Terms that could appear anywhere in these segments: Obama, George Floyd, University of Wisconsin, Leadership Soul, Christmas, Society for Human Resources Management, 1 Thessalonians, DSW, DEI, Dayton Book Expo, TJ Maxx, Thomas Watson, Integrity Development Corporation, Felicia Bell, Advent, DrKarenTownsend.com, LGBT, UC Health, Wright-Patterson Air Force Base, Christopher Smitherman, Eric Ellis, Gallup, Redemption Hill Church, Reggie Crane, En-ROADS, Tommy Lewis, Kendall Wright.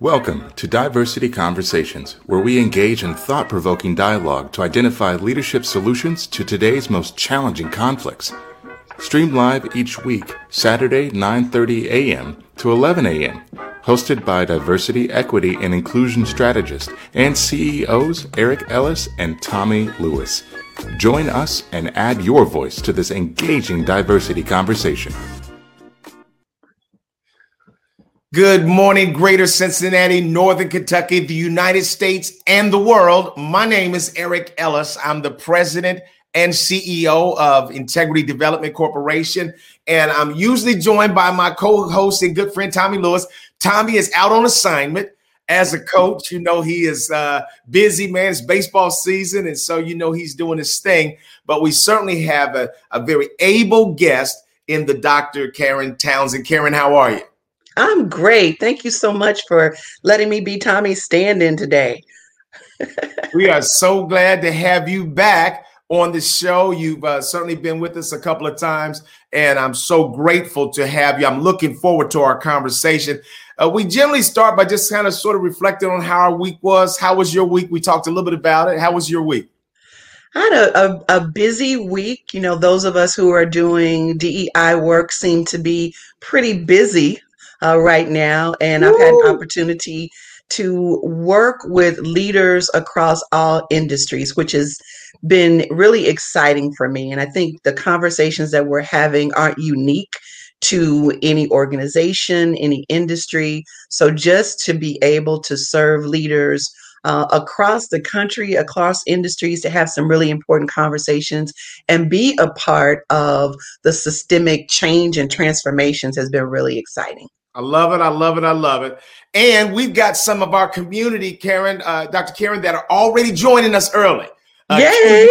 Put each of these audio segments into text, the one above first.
Welcome to Diversity Conversations, where we engage in thought-provoking dialogue to identify leadership solutions to today's most challenging conflicts. Stream live each week, Saturday, 9:30 a.m. to 11 a.m., hosted by diversity, equity, and inclusion strategist and CEOs Eric Ellis and Tommy Lewis. Join us and add your voice to this engaging diversity conversation. Good morning, Greater Cincinnati, Northern Kentucky, the United States, and the world. My name is Eric Ellis. I'm the president and CEO of Integrity Development Corporation, and I'm usually joined by my co-host and good friend, Tommy Lewis. Tommy is out on assignment as a coach. You know, he is busy, man. It's baseball season, and so, you know, he's doing his thing. But we certainly have a very able guest in the Dr. Karen Townsend. Karen, how are you? I'm great. Thank you so much for letting me be Tommy's stand-in today. We are so glad to have you back on the show. You've certainly been with us a couple of times, and I'm so grateful to have you. I'm looking forward to our conversation. We generally start by just kind of sort of reflecting on how our week was. How was your week? We talked a little bit about it. How was your week? I had a busy week. You know, those of us who are doing DEI work seem to be pretty busy right now, and I've had an opportunity to work with leaders across all industries, which has been really exciting for me. And I think the conversations that we're having aren't unique to any organization, any industry. So just to be able to serve leaders across the country, across industries, to have some really important conversations and be a part of the systemic change and transformations has been really exciting. I love it. I love it. I love it. And we've got some of our community, Karen, Dr. Karen, that are already joining us early. Yay!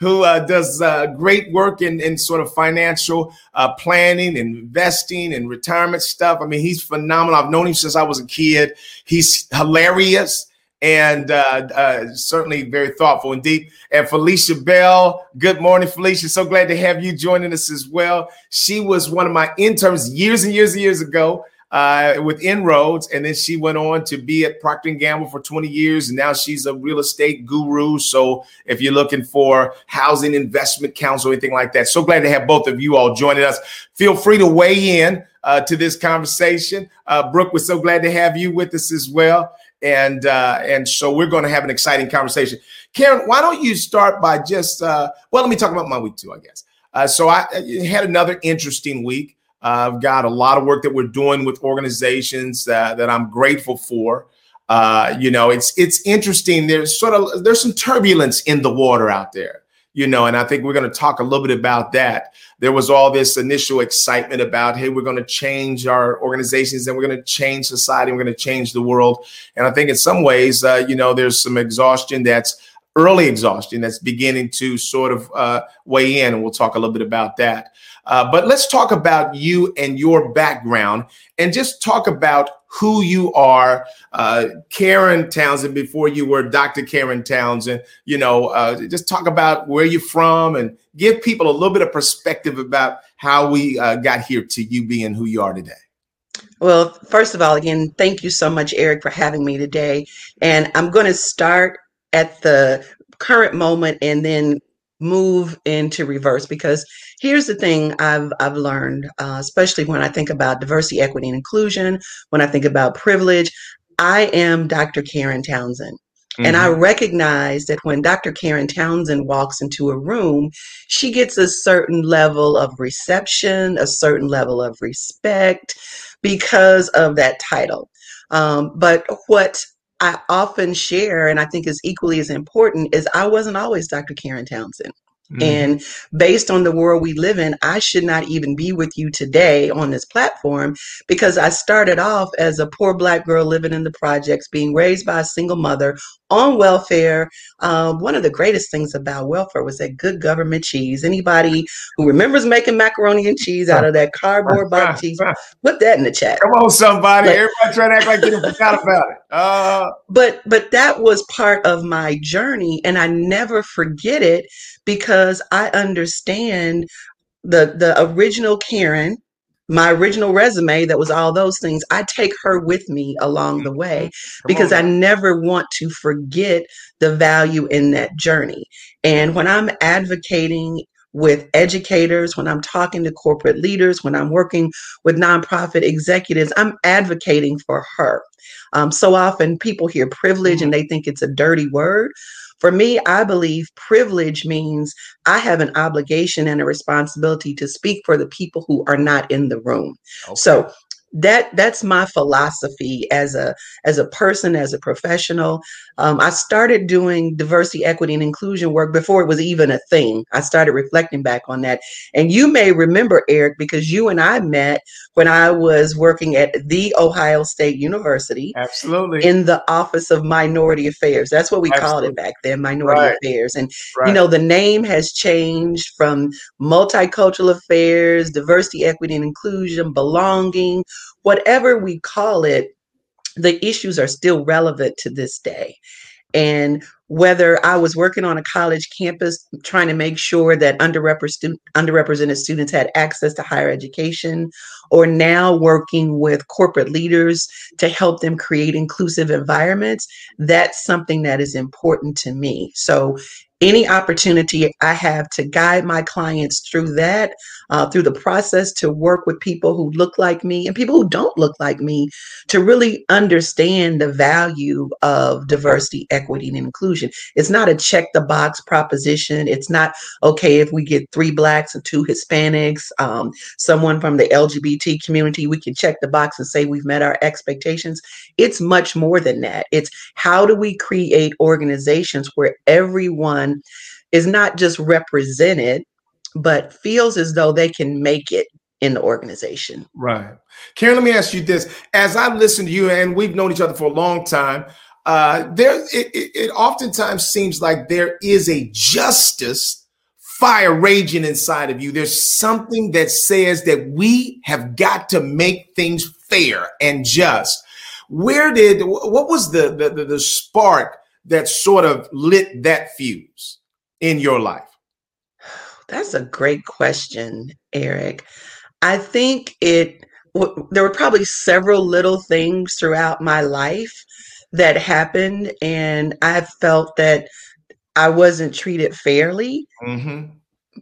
Who does great work in sort of financial planning, and investing, and retirement stuff. I mean, he's phenomenal. I've known him since I was a kid. He's hilarious and certainly very thoughtful indeed. And Felicia Bell, good morning, Felicia. So glad to have you joining us as well. She was one of my interns years and years and years ago with En-ROADS, and then she went on to be at Procter & Gamble for 20 years, and now she's a real estate guru. So if you're looking for housing investment counsel or anything like that, so glad to have both of you all joining us. Feel free to weigh in to this conversation. Brooke, we're so glad to have you with us as well. And so we're going to have an exciting conversation. Karen, why don't you start by just, let me talk about my week too, I guess. So I had another interesting week. I've got a lot of work that we're doing with organizations that I'm grateful for. You know, it's interesting. There's some turbulence in the water out there, you know, and I think we're going to talk a little bit about that. There was all this initial excitement about, hey, we're going to change our organizations and we're going to change society. We're going to change the world. And I think in some ways, you know, there's some exhaustion that's early exhaustion that's beginning to sort of weigh in. And we'll talk a little bit about that. But let's talk about you and your background and just talk about who you are, Karen Townsend, before you were Dr. Karen Townsend. You know, just talk about where you're from and give people a little bit of perspective about how we got here to you being who you are today. Well, first of all, again, thank you so much, Eric, for having me today. And I'm going to start at the current moment and then move into reverse, because here's the thing I've learned, especially when I think about diversity, equity, and inclusion, when I think about privilege, I am Dr. Karen Townsend. Mm-hmm. And I recognize that when Dr. Karen Townsend walks into a room, she gets a certain level of reception, a certain level of respect because of that title. But what I often share, and I think is equally as important, is I wasn't always Dr. Karen Townsend. Mm-hmm. And based on the world we live in, I should not even be with you today on this platform, because I started off as a poor Black girl living in the projects, being raised by a single mother on welfare. One of the greatest things about welfare was that good government cheese. Anybody who remembers making macaroni and cheese out of that cardboard box cheese, put that in the chat. Come on, somebody. Everybody trying to act like you forgot about it. But that was part of my journey, and I never forget it, because I understand the original Karen my original resume that was all those things, I take her with me along the way, because I never want to forget the value in that journey. And when I'm advocating with educators, when I'm talking to corporate leaders, when I'm working with nonprofit executives, I'm advocating for her. So often people hear privilege and they think it's a dirty word. For me, I believe privilege means I have an obligation and a responsibility to speak for the people who are not in the room. Okay. So that's my philosophy as a person, as a professional. I started doing diversity, equity, and inclusion work before it was even a thing. I started reflecting back on that. And you may remember, Eric, because you and I met when I was working at the Ohio State University. Absolutely. In the Office of Minority Affairs. That's what we called it back then, Minority Affairs. And, you know, the name has changed from Multicultural Affairs, Diversity, Equity, and Inclusion, Belonging, whatever we call it. The issues are still relevant to this day. And whether I was working on a college campus trying to make sure that underrepresented students had access to higher education, or now working with corporate leaders to help them create inclusive environments, that's something that is important to me. So any opportunity I have to guide my clients through that, through the process, to work with people who look like me and people who don't look like me, to really understand the value of diversity, equity, and inclusion. It's not a check the box proposition. It's not, okay, if we get 3 Blacks and 2 Hispanics, someone from the LGBT community, we can check the box and say we've met our expectations. It's much more than that. It's how do we create organizations where everyone is not just represented, but feels as though they can make it in the organization. Right. Karen, let me ask you this. As I listen to you, and we've known each other for a long time, it oftentimes seems like there is a justice fire raging inside of you. There's something that says that we have got to make things fair and just. What was the spark that sort of lit that fuse in your life? That's a great question, Eric. I think there were probably several little things throughout my life that happened, and I felt that I wasn't treated fairly. Mm-hmm.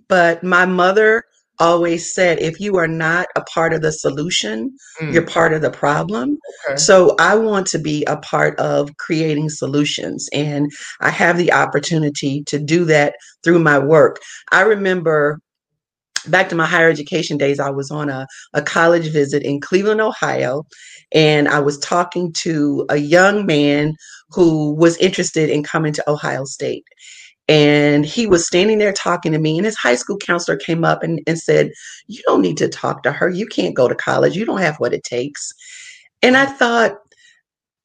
But my mother always said, if you are not a part of the solution, you're part of the problem. Okay. So I want to be a part of creating solutions, and I have the opportunity to do that through my work. I remember back to my higher education days, I was on a college visit in Cleveland, Ohio, and I was talking to a young man who was interested in coming to Ohio State. And he was standing there talking to me, and his high school counselor came up and said, you don't need to talk to her. You can't go to college. You don't have what it takes. And I thought,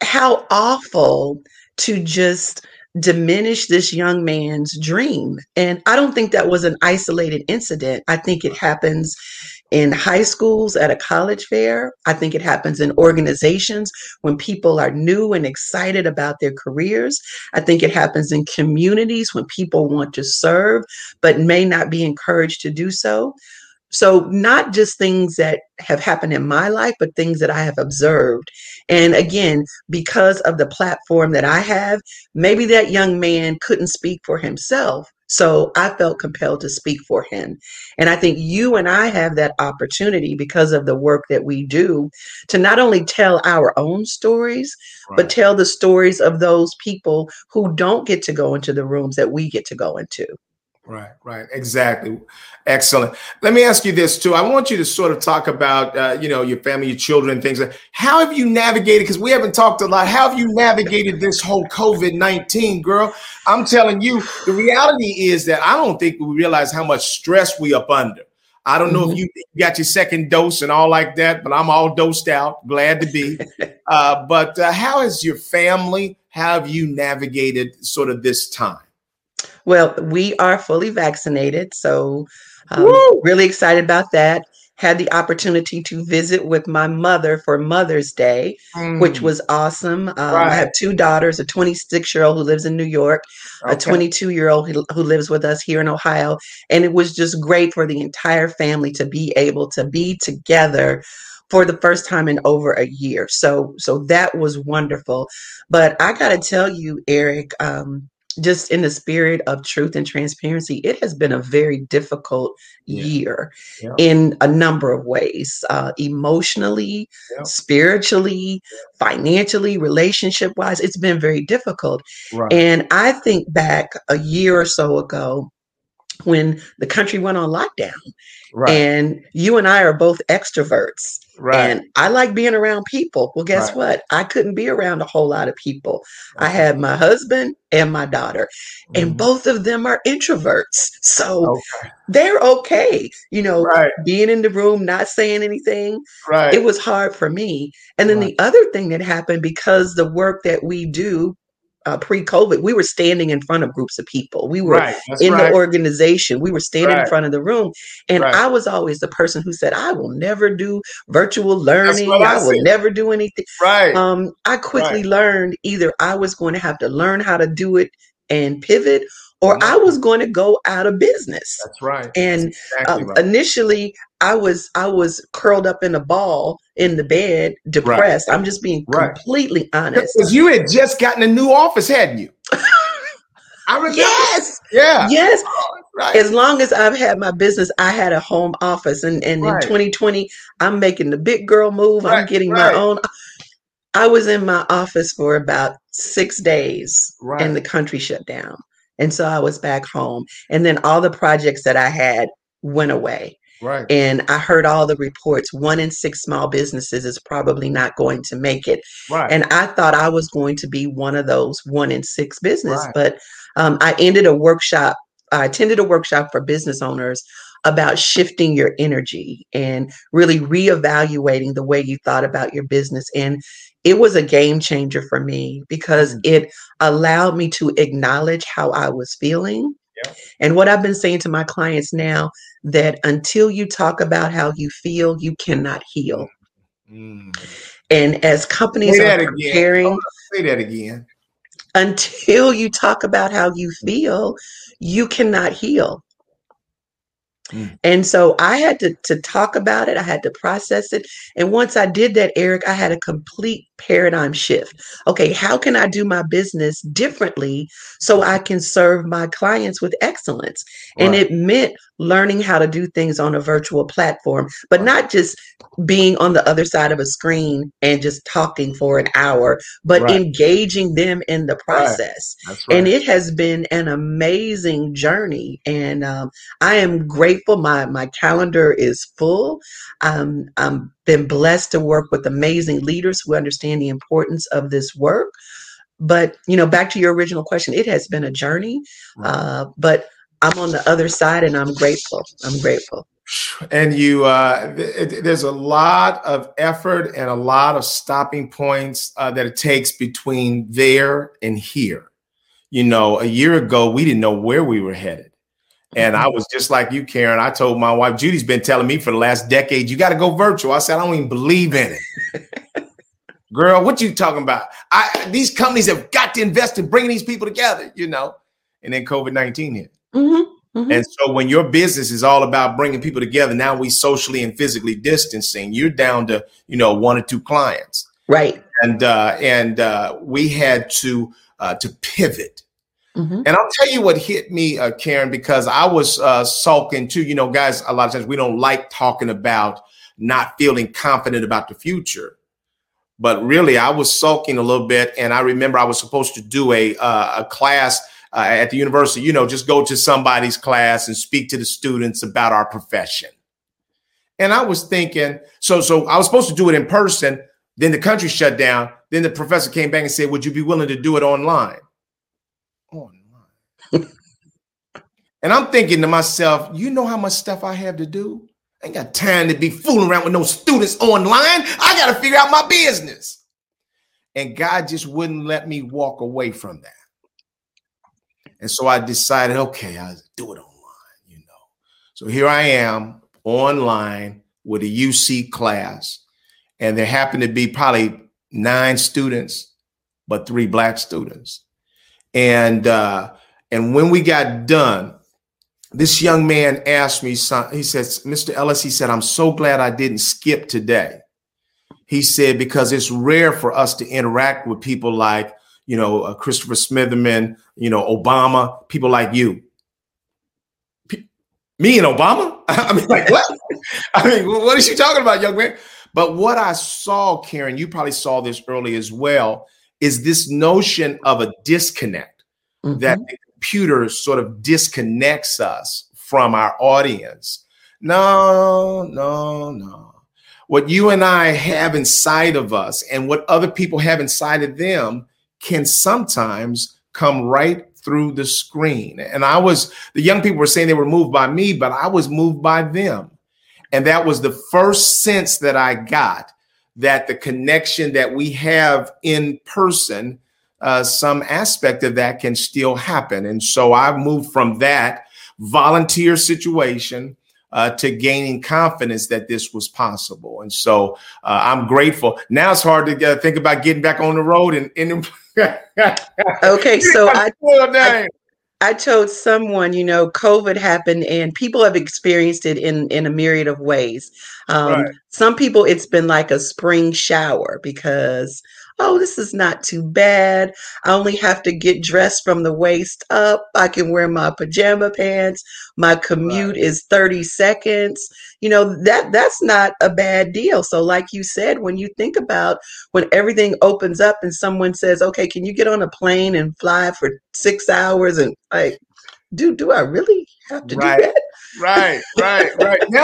how awful to just diminish this young man's dream. And I don't think that was an isolated incident. I think it happens in high schools, at a college fair. I think it happens in organizations when people are new and excited about their careers. I think it happens in communities when people want to serve but may not be encouraged to do so. So not just things that have happened in my life, but things that I have observed. And again, because of the platform that I have, maybe that young man couldn't speak for himself. So I felt compelled to speak for him. And I think you and I have that opportunity because of the work that we do to not only tell our own stories, but tell the stories of those people who don't get to go into the rooms that we get to go into. Right. Exactly. Excellent. Let me ask you this, too. I want you to sort of talk about, your family, your children, things like that. How have you navigated? Because we haven't talked a lot. How have you navigated this whole COVID-19, girl? I'm telling you, the reality is that I don't think we realize how much stress we up under. I don't know if you got your second dose and all like that, but I'm all dosed out. Glad to be. But how is your family? How have you navigated sort of this time? Well, we are fully vaccinated, so really excited about that. had the opportunity to visit with my mother for Mother's Day, which was awesome. I have two daughters, a 26-year-old who lives in New York, a 22-year-old who lives with us here in Ohio. And it was just great for the entire family to be able to be together for the first time in over a year. So that was wonderful. But I got to tell you, Eric, just in the spirit of truth and transparency, it has been a very difficult year in a number of ways, emotionally, spiritually, financially, relationship wise. It's been very difficult. Right. And I think back a year or so ago when the country went on lockdown, and you and I are both extroverts. And I like being around people. Well, guess what? I couldn't be around a whole lot of people. I had my husband and my daughter, and both of them are introverts. So they're okay, you know, being in the room, not saying anything. It was hard for me. And then the other thing that happened, because the work that we do, pre-COVID, we were standing in front of groups of people. We were in the organization. We were standing in front of the room. And I was always the person who said, I will never do virtual learning. I will never do anything. I quickly learned either I was going to have to learn how to do it and pivot, or I was going to go out of business. And initially I was curled up in a ball in the bed, depressed. I'm just being completely honest. Because you had just gotten a new office, hadn't you? I remember. Yes. As long as I've had my business, I had a home office. And in 2020, I'm making the big girl move. I'm getting my own. I was in my office for about 6 days and the country shut down. And so I was back home, and then all the projects that I had went away. And I heard all the reports. 1 in 6 small businesses is probably not going to make it. And I thought I was going to be one of those 1 in 6 business. But I ended a workshop. I attended a workshop for business owners about shifting your energy and really reevaluating the way you thought about your business. And it was a game changer for me because it allowed me to acknowledge how I was feeling. And what I've been saying to my clients now, that until you talk about how you feel, you cannot heal. And as companies are preparing, until you talk about how you feel, you cannot heal. And so I had to talk about it. I had to process it. And once I did that, Eric, I had a complete paradigm shift. Okay, how can I do my business differently so I can serve my clients with excellence? And it meant learning how to do things on a virtual platform, but not just being on the other side of a screen and just talking for an hour, but engaging them in the process. And it has been an amazing journey. And I am grateful. My calendar is full. I've been blessed to work with amazing leaders who understand the importance of this work. But, you know, back to your original question, it has been a journey, but I'm on the other side and I'm grateful. I'm grateful. And you, there's a lot of effort and a lot of stopping points that it takes between there and here. You know, a year ago, we didn't know where we were headed. And I was just like you, Karen. I told my wife, Judy's been telling me for the last decade, you got to go virtual. I said, I don't even believe in it. Girl, what you talking about? These companies have got to invest in bringing these people together, you know. And then COVID-19 hit. And so when your business is all about bringing people together, now we socially and physically distancing, you're down to, you know, 1 or 2 clients. And we had to pivot. And I'll tell you what hit me, Karen, because I was sulking too. You know, guys, a lot of times we don't like talking about not feeling confident about the future. But really, I was sulking a little bit. And I remember I was supposed to do a class at the university, you know, just go to somebody's class and speak to the students about our profession. And I was thinking, so I was supposed to do it in person. Then the country shut down. Then the professor came back and said, would you be willing to do it online? And I'm thinking to myself, you know how much stuff I have to do? I ain't got time to be fooling around with no students online. I got to figure out my business. And God just wouldn't let me walk away from that. And so I decided, okay, I'll do it online, you know. So here I am online with a UC class, and there happened to be probably 9 students, but 3 black students. And when we got done, this young man asked me, he says, Mr. Ellis, he said, I'm so glad I didn't skip today. He said, because it's rare for us to interact with people like, you know, Christopher Smitherman, you know, Obama, people like you. Me and Obama? I mean, like, what? I mean, what is she talking about, young man? But what I saw, Karen, you probably saw this early as well, is this notion of a disconnect, mm-hmm. that the computer sort of disconnects us from our audience. No. What you and I have inside of us and what other people have inside of them can sometimes come right through the screen. And the young people were saying they were moved by me, but I was moved by them. And that was the first sense that I got that the connection that we have in person, some aspect of that can still happen. And so I've moved from that volunteer situation to gaining confidence that this was possible. And so I'm grateful. Now it's hard to think about getting back on the road and okay, so I told someone, you know, COVID happened and people have experienced it in a myriad of ways. Right. Some people, it's been like a spring shower because, oh, this is not too bad. I only have to get dressed from the waist up. I can wear my pajama pants. My commute is 30 seconds. You know, that's not a bad deal. So like you said, when you think about when everything opens up and someone says, okay, can you get on a plane and fly for 6 hours? And like, dude, do I really have to do that? Right. Now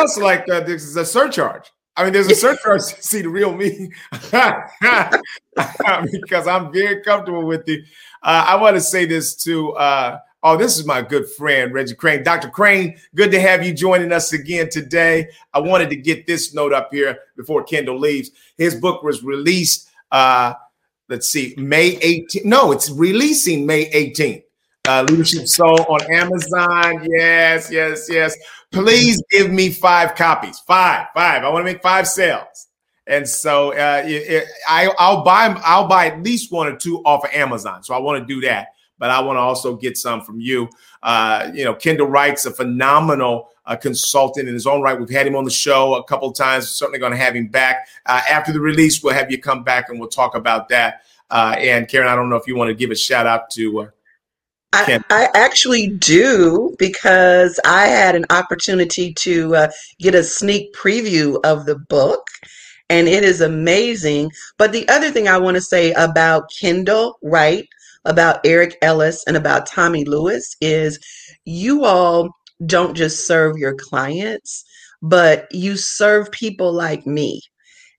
it's like this is a surcharge. I mean, there's a surcharge to see the real me because I'm very comfortable with you. I want to say this to this is my good friend, Reggie Crane. Dr. Crane, good to have you joining us again today. I wanted to get this note up here before Kendall leaves. His book was released, May 18th. No, it's releasing May 18th. Leadership Soul on Amazon. Yes. Please give me 5 copies. Five. I want to make 5 sales. And so I'll buy at least 1 or 2 off of Amazon. So I want to do that. But I want to also get some from you. You know, Kendall Wright's a phenomenal consultant in his own right. We've had him on the show a couple of times. We're certainly going to have him back. After the release, we'll have you come back and we'll talk about that. And Karen, I don't know if you want to give a shout out to I actually do, because I had an opportunity to get a sneak preview of the book, and it is amazing. But the other thing I want to say about Kendall Wright, about Eric Ellis, and about Tommy Lewis is you all don't just serve your clients, but you serve people like me.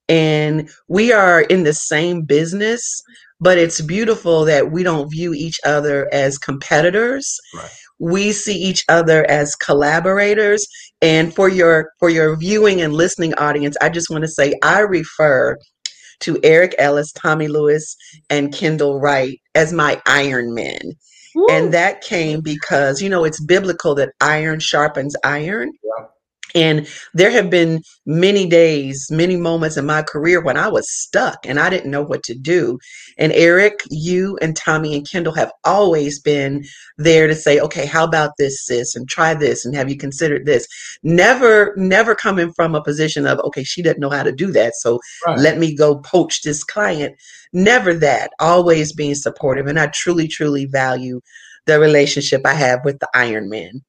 And we are in the same business. But it's beautiful that we don't view each other as competitors. Right. We see each other as collaborators. And for your viewing and listening audience, I just want to say I refer to Eric Ellis, Tommy Lewis, and Kendall Wright as my Iron Men. Woo. And that came because, you know, it's biblical that iron sharpens iron. Yeah. And there have been many days, many moments in my career when I was stuck and I didn't know what to do. And Eric, you and Tommy and Kendall have always been there to say, okay, how about this, sis? And try this. And have you considered this? Never coming from a position of, okay, she doesn't know how to do that. So let me go poach this client. Never that. Always being supportive. And I truly, truly value the relationship I have with the Iron Man.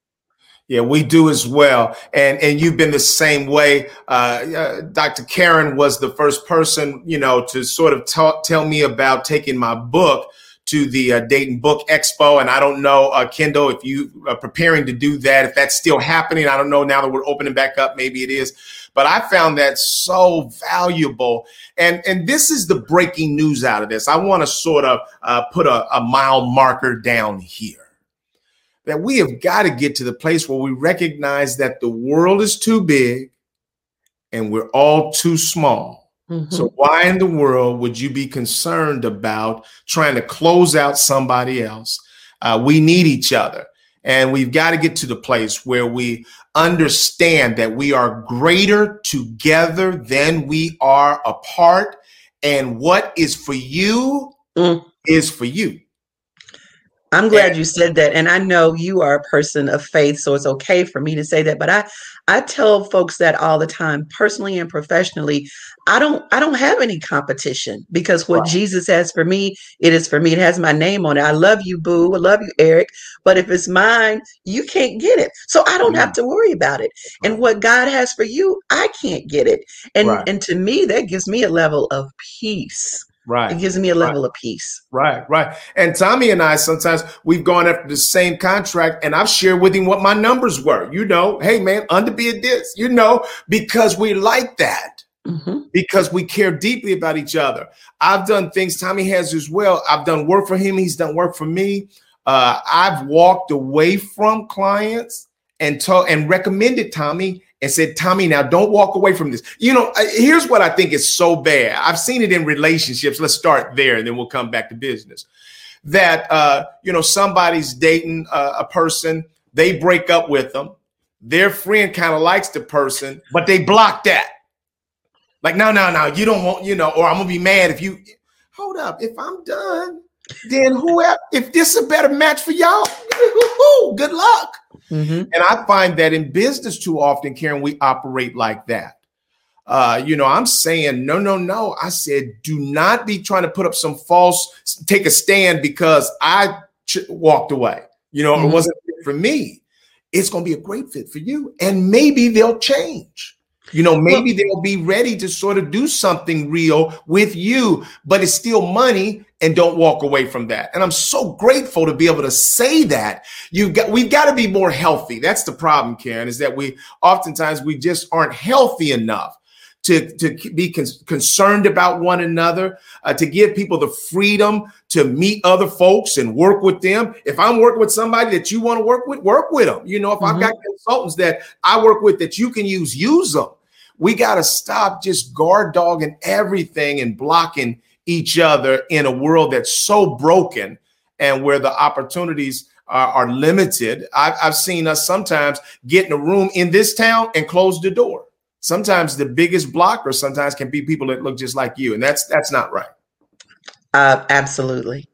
Yeah, we do as well. And you've been the same way. Dr. Karen was the first person, you know, to sort of tell me about taking my book to the Dayton Book Expo. And I don't know, Kendall, if you are preparing to do that, if that's still happening. I don't know now that we're opening back up. Maybe it is. But I found that so valuable. And this is the breaking news out of this. I want to sort of put a mile marker down here. That we have got to get to the place where we recognize that the world is too big and we're all too small. Mm-hmm. So why in the world would you be concerned about trying to close out somebody else? We need each other. And we've got to get to the place where we understand that we are greater together than we are apart. And what is for you is for you. I'm glad you said that. And I know you are a person of faith, so it's okay for me to say that. But I tell folks that all the time, personally and professionally. I don't have any competition, because what Jesus has for me, it is for me. It has my name on it. I love you, boo. I love you, Eric. But if it's mine, you can't get it. So I don't have to worry about it. And what God has for you, I can't get it. And and to me, that gives me a level of peace. Right. It gives me a level of peace. Right, right. And Tommy and I, sometimes we've gone after the same contract, and I've shared with him what my numbers were. You know, hey, man, underbid this, you know, because we like that, because we care deeply about each other. I've done things Tommy has as well. I've done work for him. He's done work for me. I've walked away from clients and recommended Tommy and said, Tommy, now don't walk away from this. You know, here's what I think is so bad. I've seen it in relationships. Let's start there, and then we'll come back to business. That, you know, somebody's dating a person. They break up with them. Their friend kind of likes the person, but they block that. Like, no, you don't want, you know, or I'm going to be mad if you. Hold up. If I'm done, then whoever, if this is a better match for y'all, good luck. And I find that in business too often, Karen, we operate like that. You know, I'm saying, no. I said, do not be trying to put up some false, take a stand because I walked away. You know, it wasn't fit for me. It's going to be a great fit for you. And maybe they'll change. You know, maybe they'll be ready to sort of do something real with you, but it's still money. And don't walk away from that. And I'm so grateful to be able to say that. We've got to be more healthy. That's the problem, Karen, is that we oftentimes we just aren't healthy enough to be concerned about one another, to give people the freedom to meet other folks and work with them. If I'm working with somebody that you want to work with them. You know, if I've got consultants that I work with that you can use them. We got to stop just guard dogging everything and blocking each other in a world that's so broken and where the opportunities are limited. I've seen us sometimes get in a room in this town and close the door. Sometimes the biggest blocker sometimes can be people that look just like you. And that's not right. Absolutely.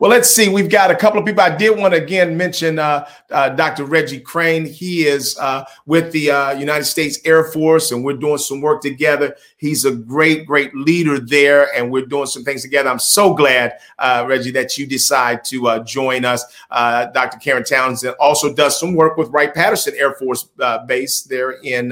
Well, let's see. We've got a couple of people. I did want to again mention Dr. Reggie Crane. He is with the United States Air Force, and we're doing some work together. He's a great, great leader there, and we're doing some things together. I'm so glad, Reggie, that you decide to join us. Dr. Karen Townsend also does some work with Wright-Patterson Air Force Base there in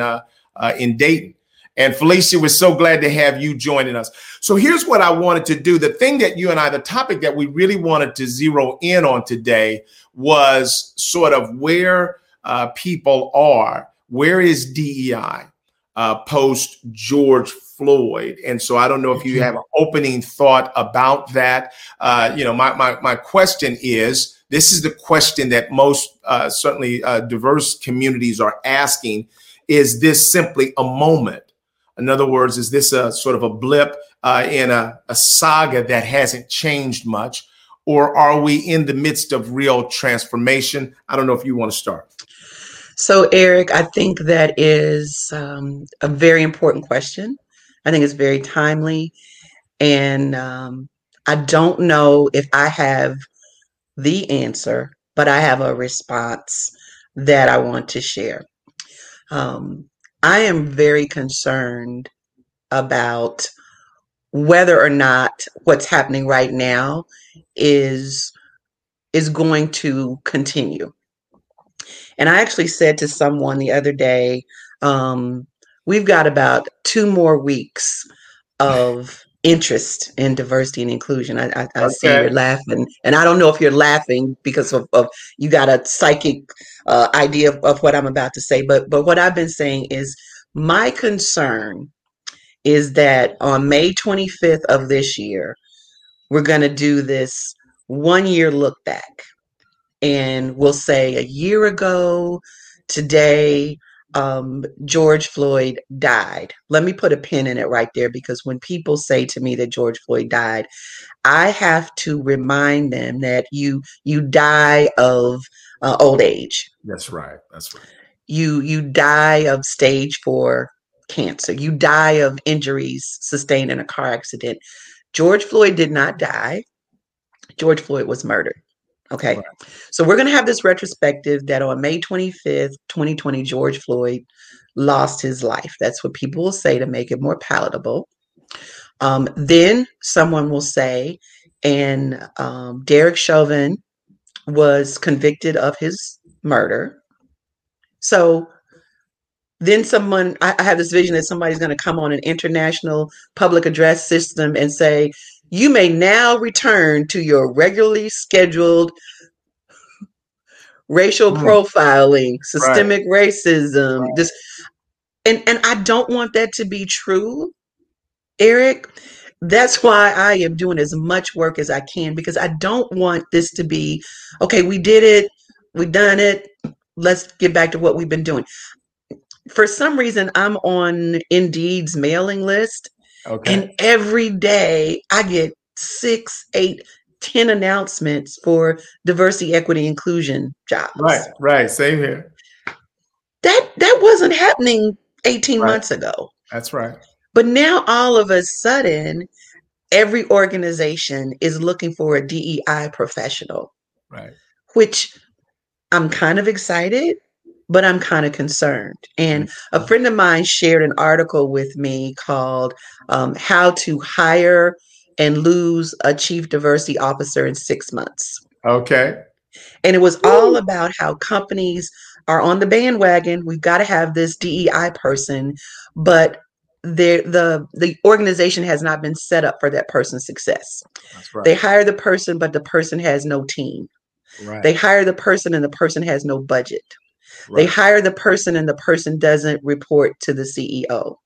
Dayton. And Felicia, we're so glad to have you joining us. So here's what I wanted to do. The thing that you and I, the topic that we really wanted to zero in on today was sort of where people are. Where is DEI post George Floyd? And so I don't know if you have an opening thought about that. You know, my question is, this is the question that most certainly diverse communities are asking. Is this simply a moment? In other words, is this a sort of a blip in a saga that hasn't changed much, or are we in the midst of real transformation? I don't know if you want to start. So, Eric, I think that is a very important question. I think it's very timely. And I don't know if I have the answer, but I have a response that I want to share. I am very concerned about whether or not what's happening right now is going to continue. And I actually said to someone the other day, we've got about 2 more weeks of interest in diversity and inclusion. I see you're laughing, and I don't know if you're laughing because of you got a psychic idea of what I'm about to say, but what I've been saying is my concern is that on May 25th of this year, we're going to do this 1 year look back, and we'll say a year ago today George Floyd died. Let me put a pin in it right there, because when people say to me that George Floyd died, I have to remind them that you die of old age. That's right. That's right. You die of stage 4 cancer. You die of injuries sustained in a car accident. George Floyd did not die. George Floyd was murdered. Okay. Right. So we're going to have this retrospective that on May 25th, 2020, George Floyd lost his life. That's what people will say to make it more palatable. Then someone will say, and Derek Chauvin was convicted of his murder. So then someone, I have this vision that somebody's going to come on an international public address system and say, "You may now return to your regularly scheduled racial profiling, systemic racism." Right. This, and I don't want that to be true, Eric. That's why I am doing as much work as I can, because I don't want this to be, okay, we did it, we done it, let's get back to what we've been doing. For some reason, I'm on Indeed's mailing list. Okay. And every day I get 6, 8, 10 announcements for diversity, equity, inclusion jobs. Right. Same here. That wasn't happening 18 months ago. That's right. But now all of a sudden, every organization is looking for a DEI professional. Right. Which I'm kind of excited, but I'm kind of concerned. And a friend of mine shared an article with me called How to Hire and Lose a Chief Diversity Officer in 6 Months. Okay. And it was all about how companies are on the bandwagon. We've got to have this DEI person, but the organization has not been set up for that person's success. That's right. They hire the person, but the person has no team. Right. They hire the person and the person has no budget. Right. They hire the person and the person doesn't report to the CEO.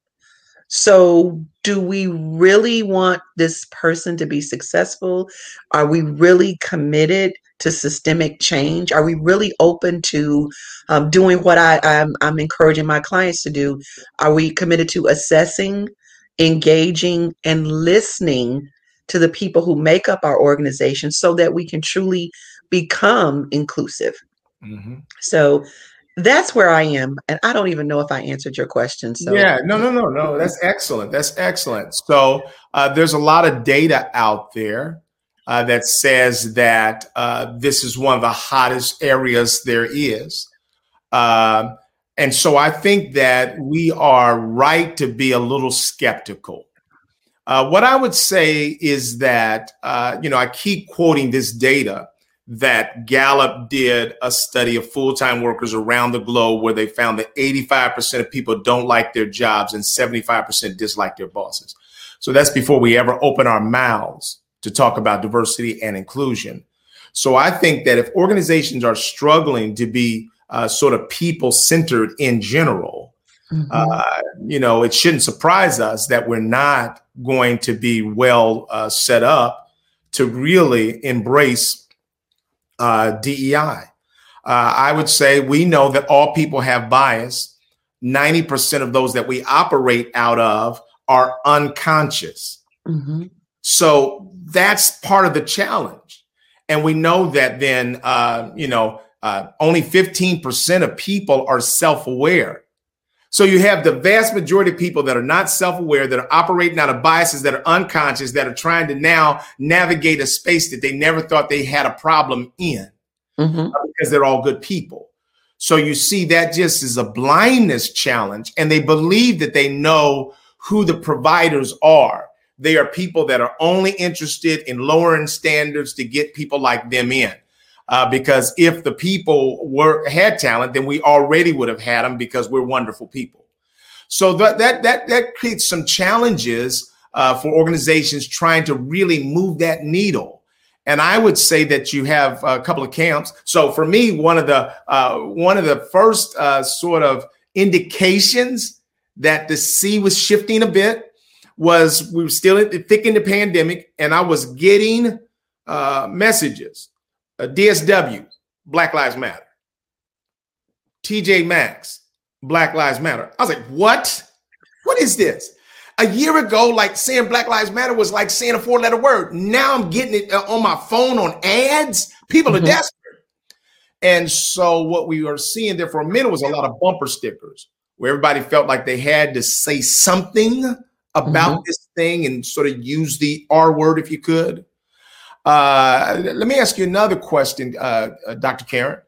So do we really want this person to be successful? Are we really committed to systemic change? Are we really open to doing what I'm encouraging my clients to do? Are we committed to assessing, engaging, and listening to the people who make up our organization so that we can truly become inclusive? Mm-hmm. So that's where I am. And I don't even know if I answered your question. So yeah, no. That's excellent. So there's a lot of data out there that says that this is one of the hottest areas there is. And so I think that we are right to be a little skeptical. What I would say is that, I keep quoting this data that Gallup did a study of full-time workers around the globe where they found that 85% of people don't like their jobs and 75% dislike their bosses. So that's before we ever open our mouths to talk about diversity and inclusion. So I think that if organizations are struggling to be sort of people-centered in general, it shouldn't surprise us that we're not going to be well set up to really embrace DEI. I would say we know that all people have bias. 90% of those that we operate out of are unconscious. Mm-hmm. So that's part of the challenge. And we know that then, only 15% of people are self-aware. So you have the vast majority of people that are not self-aware, that are operating out of biases, that are unconscious, that are trying to now navigate a space that they never thought they had a problem in, because they're all good people. So you see that just is a blindness challenge, and they believe that they know who the providers are. They are people that are only interested in lowering standards to get people like them in. Because if the people had talent, then we already would have had them, because we're wonderful people. So that creates some challenges for organizations trying to really move that needle. And I would say that you have a couple of camps. So for me, one of the first sort of indications that the sea was shifting a bit was we were still thick in the pandemic, and I was getting messages. DSW, Black Lives Matter. TJ Maxx, Black Lives Matter. I was like, what? What is this? A year ago, like saying Black Lives Matter was like saying a four-letter word. Now I'm getting it on my phone on ads. People are desperate. And so what we were seeing there for a minute was a lot of bumper stickers where everybody felt like they had to say something about this thing and sort of use the R word if you could. Let me ask you another question, Dr. Karen.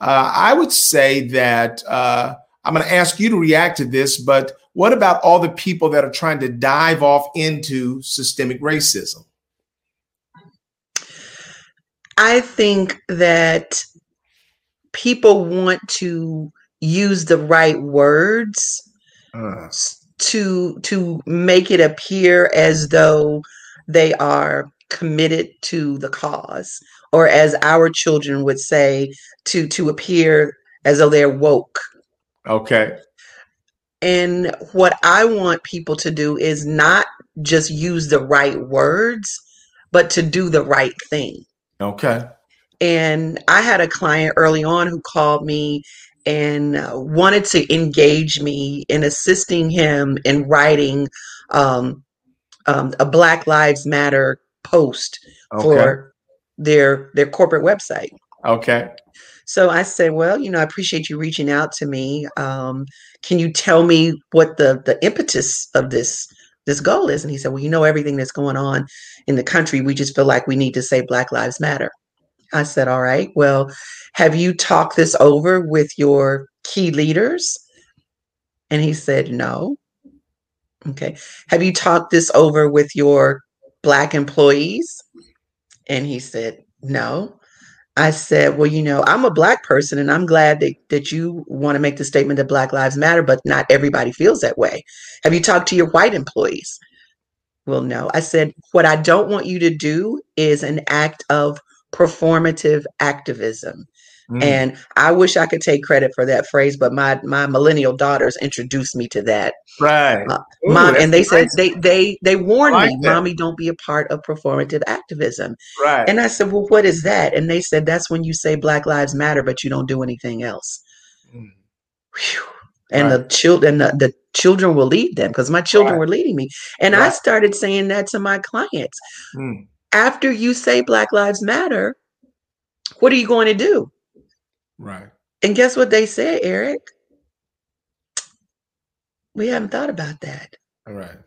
I would say that I'm going to ask you to react to this, but what about all the people that are trying to dive off into systemic racism? I think that people want to use the right words to make it appear as though they are committed to the cause, or as our children would say, to appear as though they're woke. Okay. And what I want people to do is not just use the right words, but to do the right thing. Okay. And I had a client early on who called me and wanted to engage me in assisting him in writing a Black Lives Matter post for their corporate website. Okay. So I said, well, you know, I appreciate you reaching out to me. Can you tell me what the impetus of this goal is? And he said, well, you know, everything that's going on in the country, we just feel like we need to say Black Lives Matter. I said, all right, well, have you talked this over with your key leaders? And he said, no. Okay. Have you talked this over with your Black employees? And he said, no. I said, well, you know, I'm a Black person and I'm glad that you want to make the statement that Black Lives Matter, but not everybody feels that way. Have you talked to your white employees? Well, no. I said, what I don't want you to do is an act of performative activism. And I wish I could take credit for that phrase, but my millennial daughters introduced me to that. Right. Ooh, Mom, and they said, they warned me, that. Mommy, don't be a part of performative activism. Right. And I said, well, what is that? And they said, that's when you say Black Lives Matter, but you don't do anything else. Whew. And right. The children will lead them, because my children were leading me. And I started saying that to my clients. After you say Black Lives Matter, what are you going to do? Right. And guess what they said, Eric? We haven't thought about that. All right.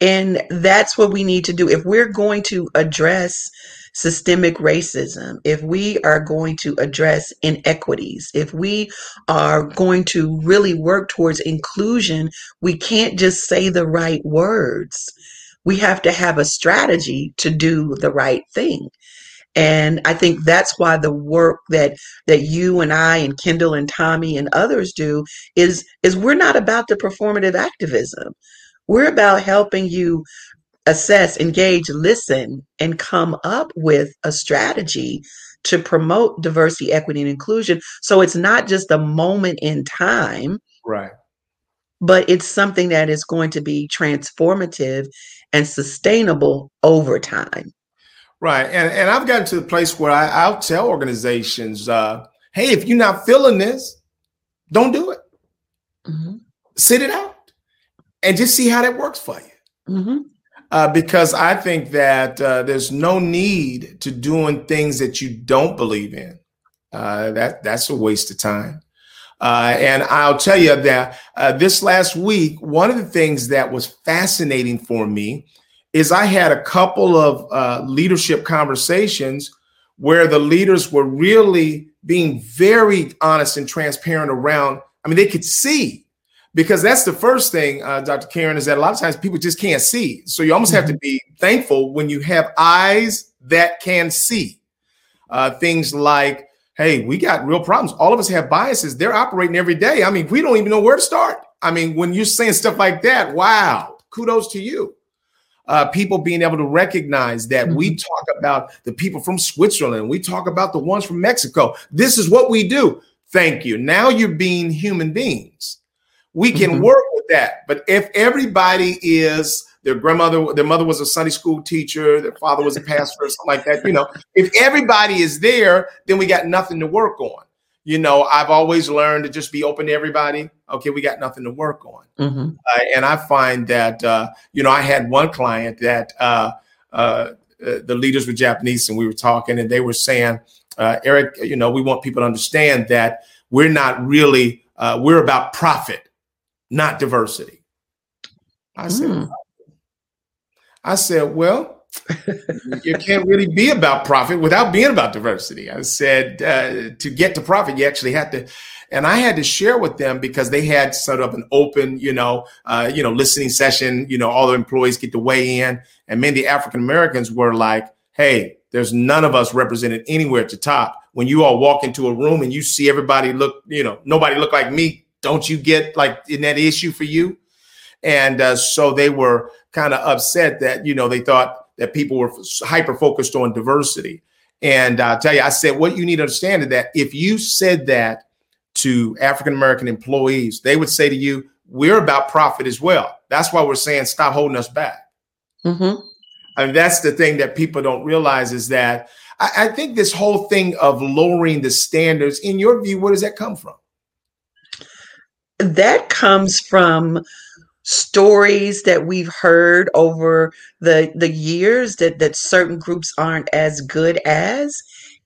And that's what we need to do. If we're going to address systemic racism, if we are going to address inequities, if we are going to really work towards inclusion, we can't just say the right words. We have to have a strategy to do the right thing. And I think that's why the work that you and I and Kendall and Tommy and others do is we're not about the performative activism. We're about helping you assess, engage, listen, and come up with a strategy to promote diversity, equity, and inclusion. So it's not just a moment in time. Right. But it's something that is going to be transformative and sustainable over time. Right. And I've gotten to the place where I'll tell organizations, hey, if you're not feeling this, don't do it. Sit it out and just see how that works for you. Because I think that there's no need to doing things that you don't believe in. That's a waste of time. And I'll tell you that this last week, one of the things that was fascinating for me is I had a couple of leadership conversations where the leaders were really being very honest and transparent around. I mean, they could see, because that's the first thing, Dr. Karen, is that a lot of times people just can't see. So you almost have to be thankful when you have eyes that can see things like, hey, we got real problems. All of us have biases. They're operating every day. I mean, we don't even know where to start. I mean, when you're saying stuff like that, wow, kudos to you. People being able to recognize that we talk about the people from Switzerland. We talk about the ones from Mexico. This is what we do. Thank you. Now you're being human beings. We can work with that. But if everybody is their mother was a Sunday school teacher, their father was a pastor or something like that, you know, if everybody is there, then we got nothing to work on. you know, I've always learned to just be open to everybody. Okay, we got nothing to work on. Mm-hmm. And I find that, you know, I had one client that the leaders were Japanese, and we were talking, and they were saying, Eric, you know, we want people to understand that we're not really, we're about profit, not diversity. I said, well, you can't really be about profit without being about diversity. I said, to get to profit, you actually have to. And I had to share with them, because they had sort of an open, listening session. You know, all the employees get to weigh in. And many African Americans were like, hey, there's none of us represented anywhere at the top. When you all walk into a room and you see everybody look, you know, nobody look like me, don't you get like, isn't that issue for you? And so they were kind of upset that, you know, they thought that people were hyper-focused on diversity. And I'll tell you, I said, what you need to understand is that if you said that to African-American employees, they would say to you, we're about profit as well. That's why we're saying stop holding us back. Mm-hmm. I mean, that's the thing that people don't realize, is that I think this whole thing of lowering the standards, in your view, where does that come from? That comes from stories that we've heard over the years that certain groups aren't as good as.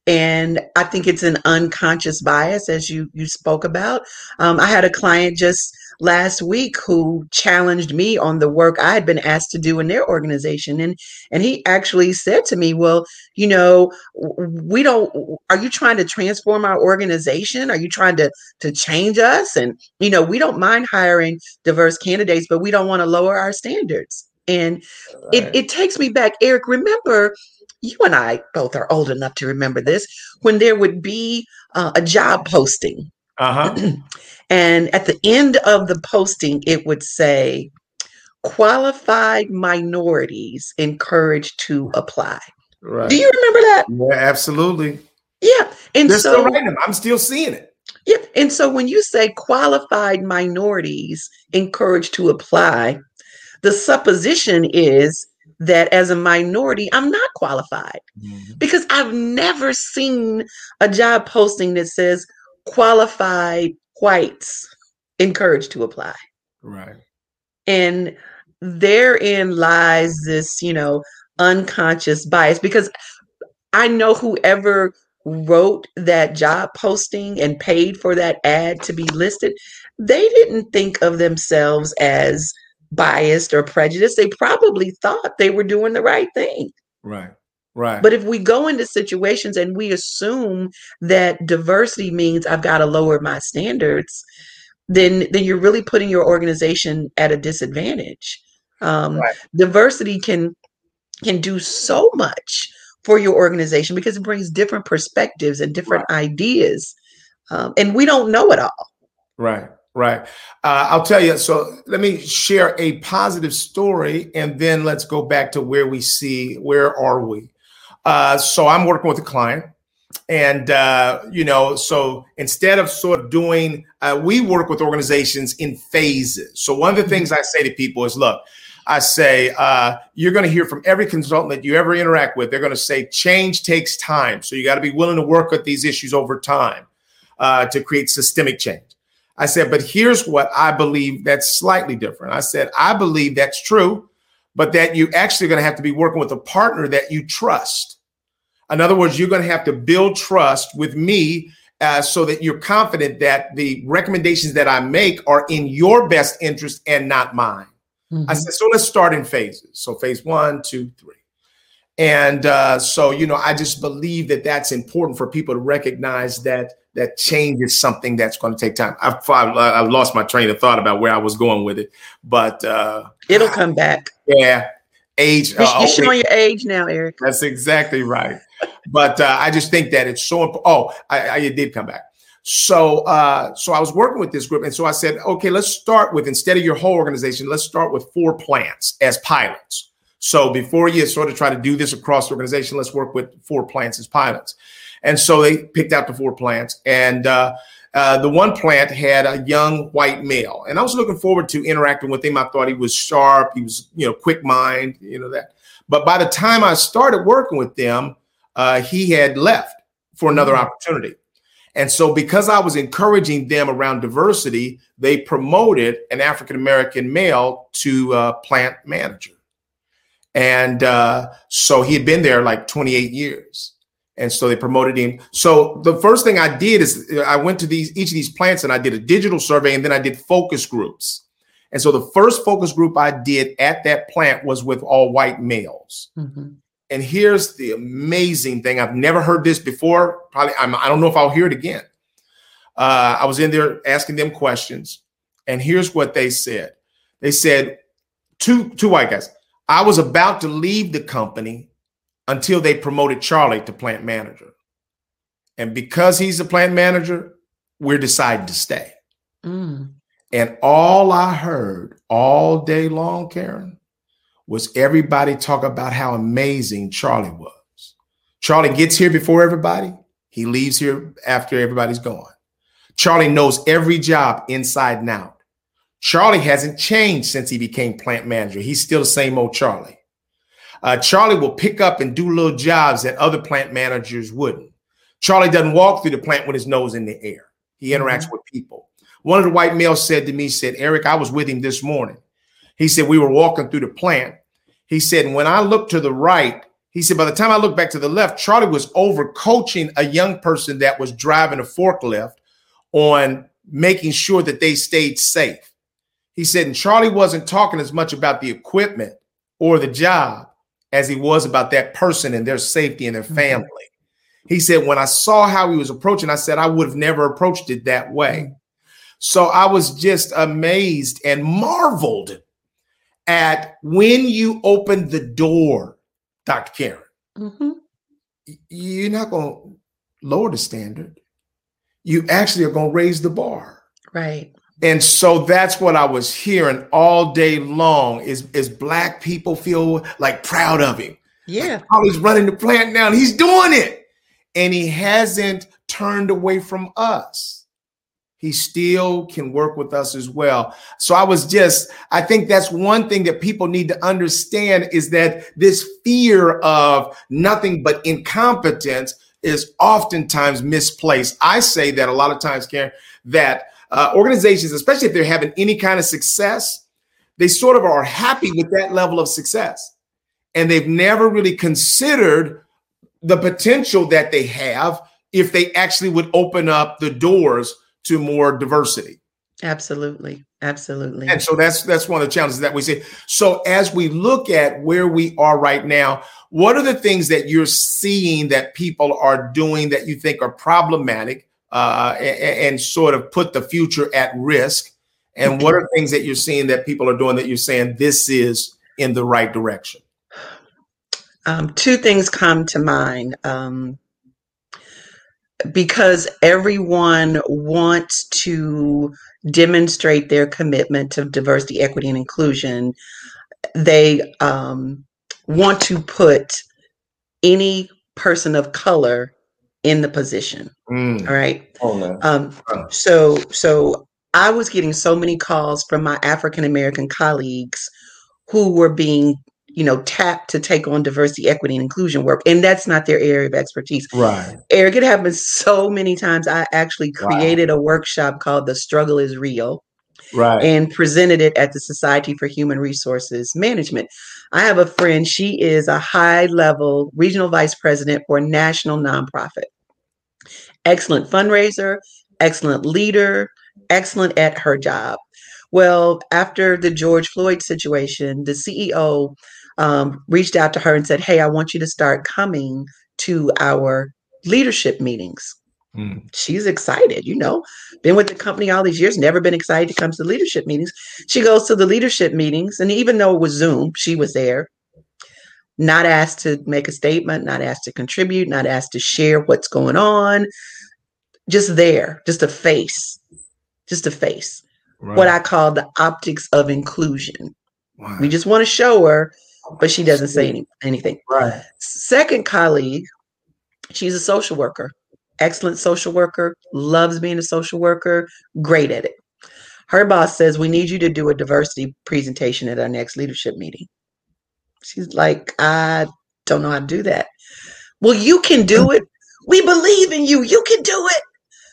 And I think it's an unconscious bias, as you spoke about. I had a client just last week who challenged me on the work I had been asked to do in their organization. And he actually said to me, well, you know, are you trying to transform our organization? Are you trying to change us? And, you know, we don't mind hiring diverse candidates, but we don't want to lower our standards. And right. It takes me back, Eric, remember, you and I both are old enough to remember this, when there would be a job posting. Uh-huh. And at the end of the posting, it would say, qualified minorities encouraged to apply. Right. Do you remember that? Yeah, absolutely. Yeah. And they're so random. I'm still seeing it. Yeah. And so when you say qualified minorities encouraged to apply, the supposition is that as a minority, I'm not qualified, mm-hmm. because I've never seen a job posting that says qualified whites encouraged to apply. Right. And therein lies this, you know, unconscious bias, because I know whoever wrote that job posting and paid for that ad to be listed, they didn't think of themselves as biased or prejudiced. They probably thought they were doing the right thing. Right. Right. But if we go into situations and we assume that diversity means I've got to lower my standards, then you're really putting your organization at a disadvantage. Right. Diversity can do so much for your organization, because it brings different perspectives and different right. ideas. And we don't know it all. Right. Right. I'll tell you. So let me share a positive story, and then let's go back to where we see, where are we? So I'm working with a client, and, you know, so instead of sort of doing, we work with organizations in phases. So one of the things I say to people is, look, I say, you're going to hear from every consultant that you ever interact with. They're going to say change takes time. So you got to be willing to work with these issues over time to create systemic change. I said, but here's what I believe that's slightly different. I said, I believe that's true, but that you actually going to have to be working with a partner that you trust. In other words, you're going to have to build trust with me so that you're confident that the recommendations that I make are in your best interest and not mine. Mm-hmm. I said, so let's start in phases. So phase 1, 2, 3. And so, you know, I just believe that that's important for people to recognize that change is something that's going to take time. I've lost my train of thought about where I was going with it, but it'll come back. Yeah. Age. You're showing your age now, Eric. That's exactly right. But I just think that it's so important. Oh, it did come back. So so I was working with this group. And so I said, OK, let's start with, instead of your whole organization, let's start with 4 plants as pilots. So before you sort of try to do this across the organization, let's work with 4 plants as pilots. And so they picked out the 4 plants, and the one plant had a young white male. And I was looking forward to interacting with him. I thought he was sharp. He was, you know, quick mind, you know, that. But by the time I started working with them, he had left for another opportunity. And so because I was encouraging them around diversity, they promoted an African-American male to plant manager. And so he had been there like 28 years. And so they promoted him. So the first thing I did is I went to each of these plants and I did a digital survey, and then I did focus groups. And so the first focus group I did at that plant was with all white males. Mm-hmm. And here's the amazing thing. I've never heard this before. Probably, I don't know if I'll hear it again. I was in there asking them questions. And here's what they said. They said, two white guys, I was about to leave the company until they promoted Charlie to plant manager. And because he's the plant manager, we're deciding to stay. Mm. And all I heard all day long, Karen, was everybody talk about how amazing Charlie was. Charlie gets here before everybody. He leaves here after everybody's gone. Charlie knows every job inside and out. Charlie hasn't changed since he became plant manager. He's still the same old Charlie. Charlie will pick up and do little jobs that other plant managers wouldn't. Charlie doesn't walk through the plant with his nose in the air. He interacts with people. One of the white males said to me, said, Eric, I was with him this morning. He said, we were walking through the plant. He said, and when I looked to the right, he said, by the time I looked back to the left, Charlie was over coaching a young person that was driving a forklift on making sure that they stayed safe. He said, and Charlie wasn't talking as much about the equipment or the job as he was about that person and their safety and their family. Mm-hmm. He said, when I saw how he was approaching, I said, I would have never approached it that way. So I was just amazed and marveled at when you open the door, Dr. Karen, you're not going to lower the standard. You actually are going to raise the bar. Right. And so that's what I was hearing all day long is Black people feel like proud of him. Yeah. Like, he's running the plant now and he's doing it. And he hasn't turned away from us. He still can work with us as well. So I think that's one thing that people need to understand is that this fear of nothing but incompetence is oftentimes misplaced. I say that a lot of times, Karen, that organizations, especially if they're having any kind of success, they sort of are happy with that level of success. And they've never really considered the potential that they have if they actually would open up the doors to more diversity. Absolutely. Absolutely. And so that's one of the challenges that we see. So as we look at where we are right now, what are the things that you're seeing that people are doing that you think are problematic and sort of put the future at risk? And what are things that you're seeing that people are doing that you're saying this is in the right direction? Two things come to mind. Because everyone wants to demonstrate their commitment to diversity, equity, and inclusion, they want to put any person of color in the position. All right. Oh, no. So I was getting so many calls from my African American colleagues who were being tapped to take on diversity, equity, and inclusion work. And that's not their area of expertise. Right. Eric, it happens so many times. I actually created a workshop called The Struggle is Real. Right. And presented it at the Society for Human Resources Management. I have a friend, she is a high-level regional vice president for a national nonprofit. Excellent fundraiser, excellent leader, excellent at her job. Well, after the George Floyd situation, the CEO reached out to her and said, hey, I want you to start coming to our leadership meetings. Mm. She's excited, been with the company all these years, never been excited to come to the leadership meetings. She goes to the leadership meetings. And even though it was Zoom, she was there, not asked to make a statement, not asked to contribute, not asked to share what's going on. Just there, just a face. Right. What I call the optics of inclusion. Wow. We just want to show her, but she doesn't say anything. Right. Second colleague, she's a social worker, excellent social worker, loves being a social worker, great at it. Her boss says, we need you to do a diversity presentation at our next leadership meeting. She's like, I don't know how to do that. Well, you can do it. We believe in you. You can do it.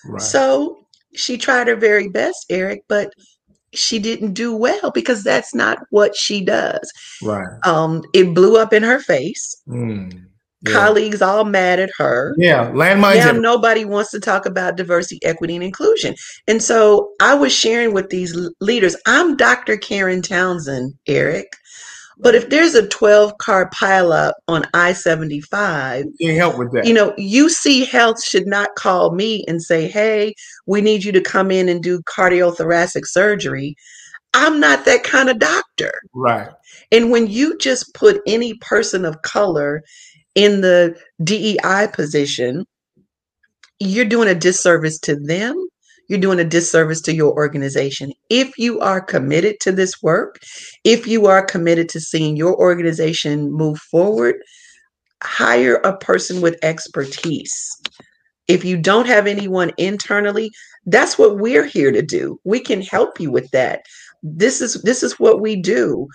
Right. So she tried her very best, Eric, but she didn't do well because that's not what she does. Right. It blew up in her face. Mm. Yeah. Colleagues all mad at her. Yeah, landmines. Now nobody wants to talk about diversity, equity, and inclusion. And so I was sharing with these leaders, I'm Dr. Karen Townsend, Eric, but if there's a 12-car pileup on I-75, you can help with that. You know, UC Health should not call me and say, hey, we need you to come in and do cardiothoracic surgery. I'm not that kind of doctor. Right. And when you just put any person of color in the DEI position, you're doing a disservice to them. You're doing a disservice to your organization. If you are committed to this work, if you are committed to seeing your organization move forward, hire a person with expertise. If you don't have anyone internally, that's what we're here to do. We can help you with that. This is what we do.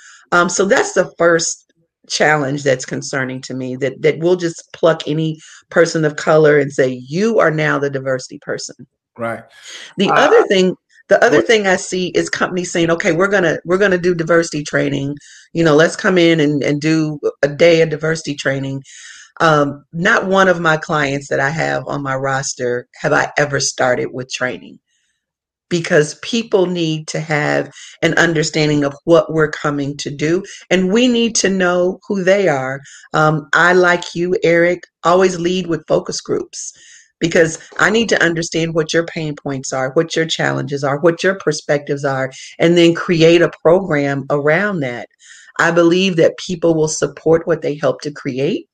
So that's the first challenge that's concerning to me, that we'll just pluck any person of color and say, you are now the diversity person. Right. The other thing I see is companies saying, okay, we're gonna do diversity training. You know, let's come in and do a day of diversity training. Not one of my clients that I have on my roster have I ever started with training, because people need to have an understanding of what we're coming to do. And we need to know who they are. I, like you, Eric, always lead with focus groups, because I need to understand what your pain points are, what your challenges are, what your perspectives are, and then create a program around that. I believe that people will support what they help to create.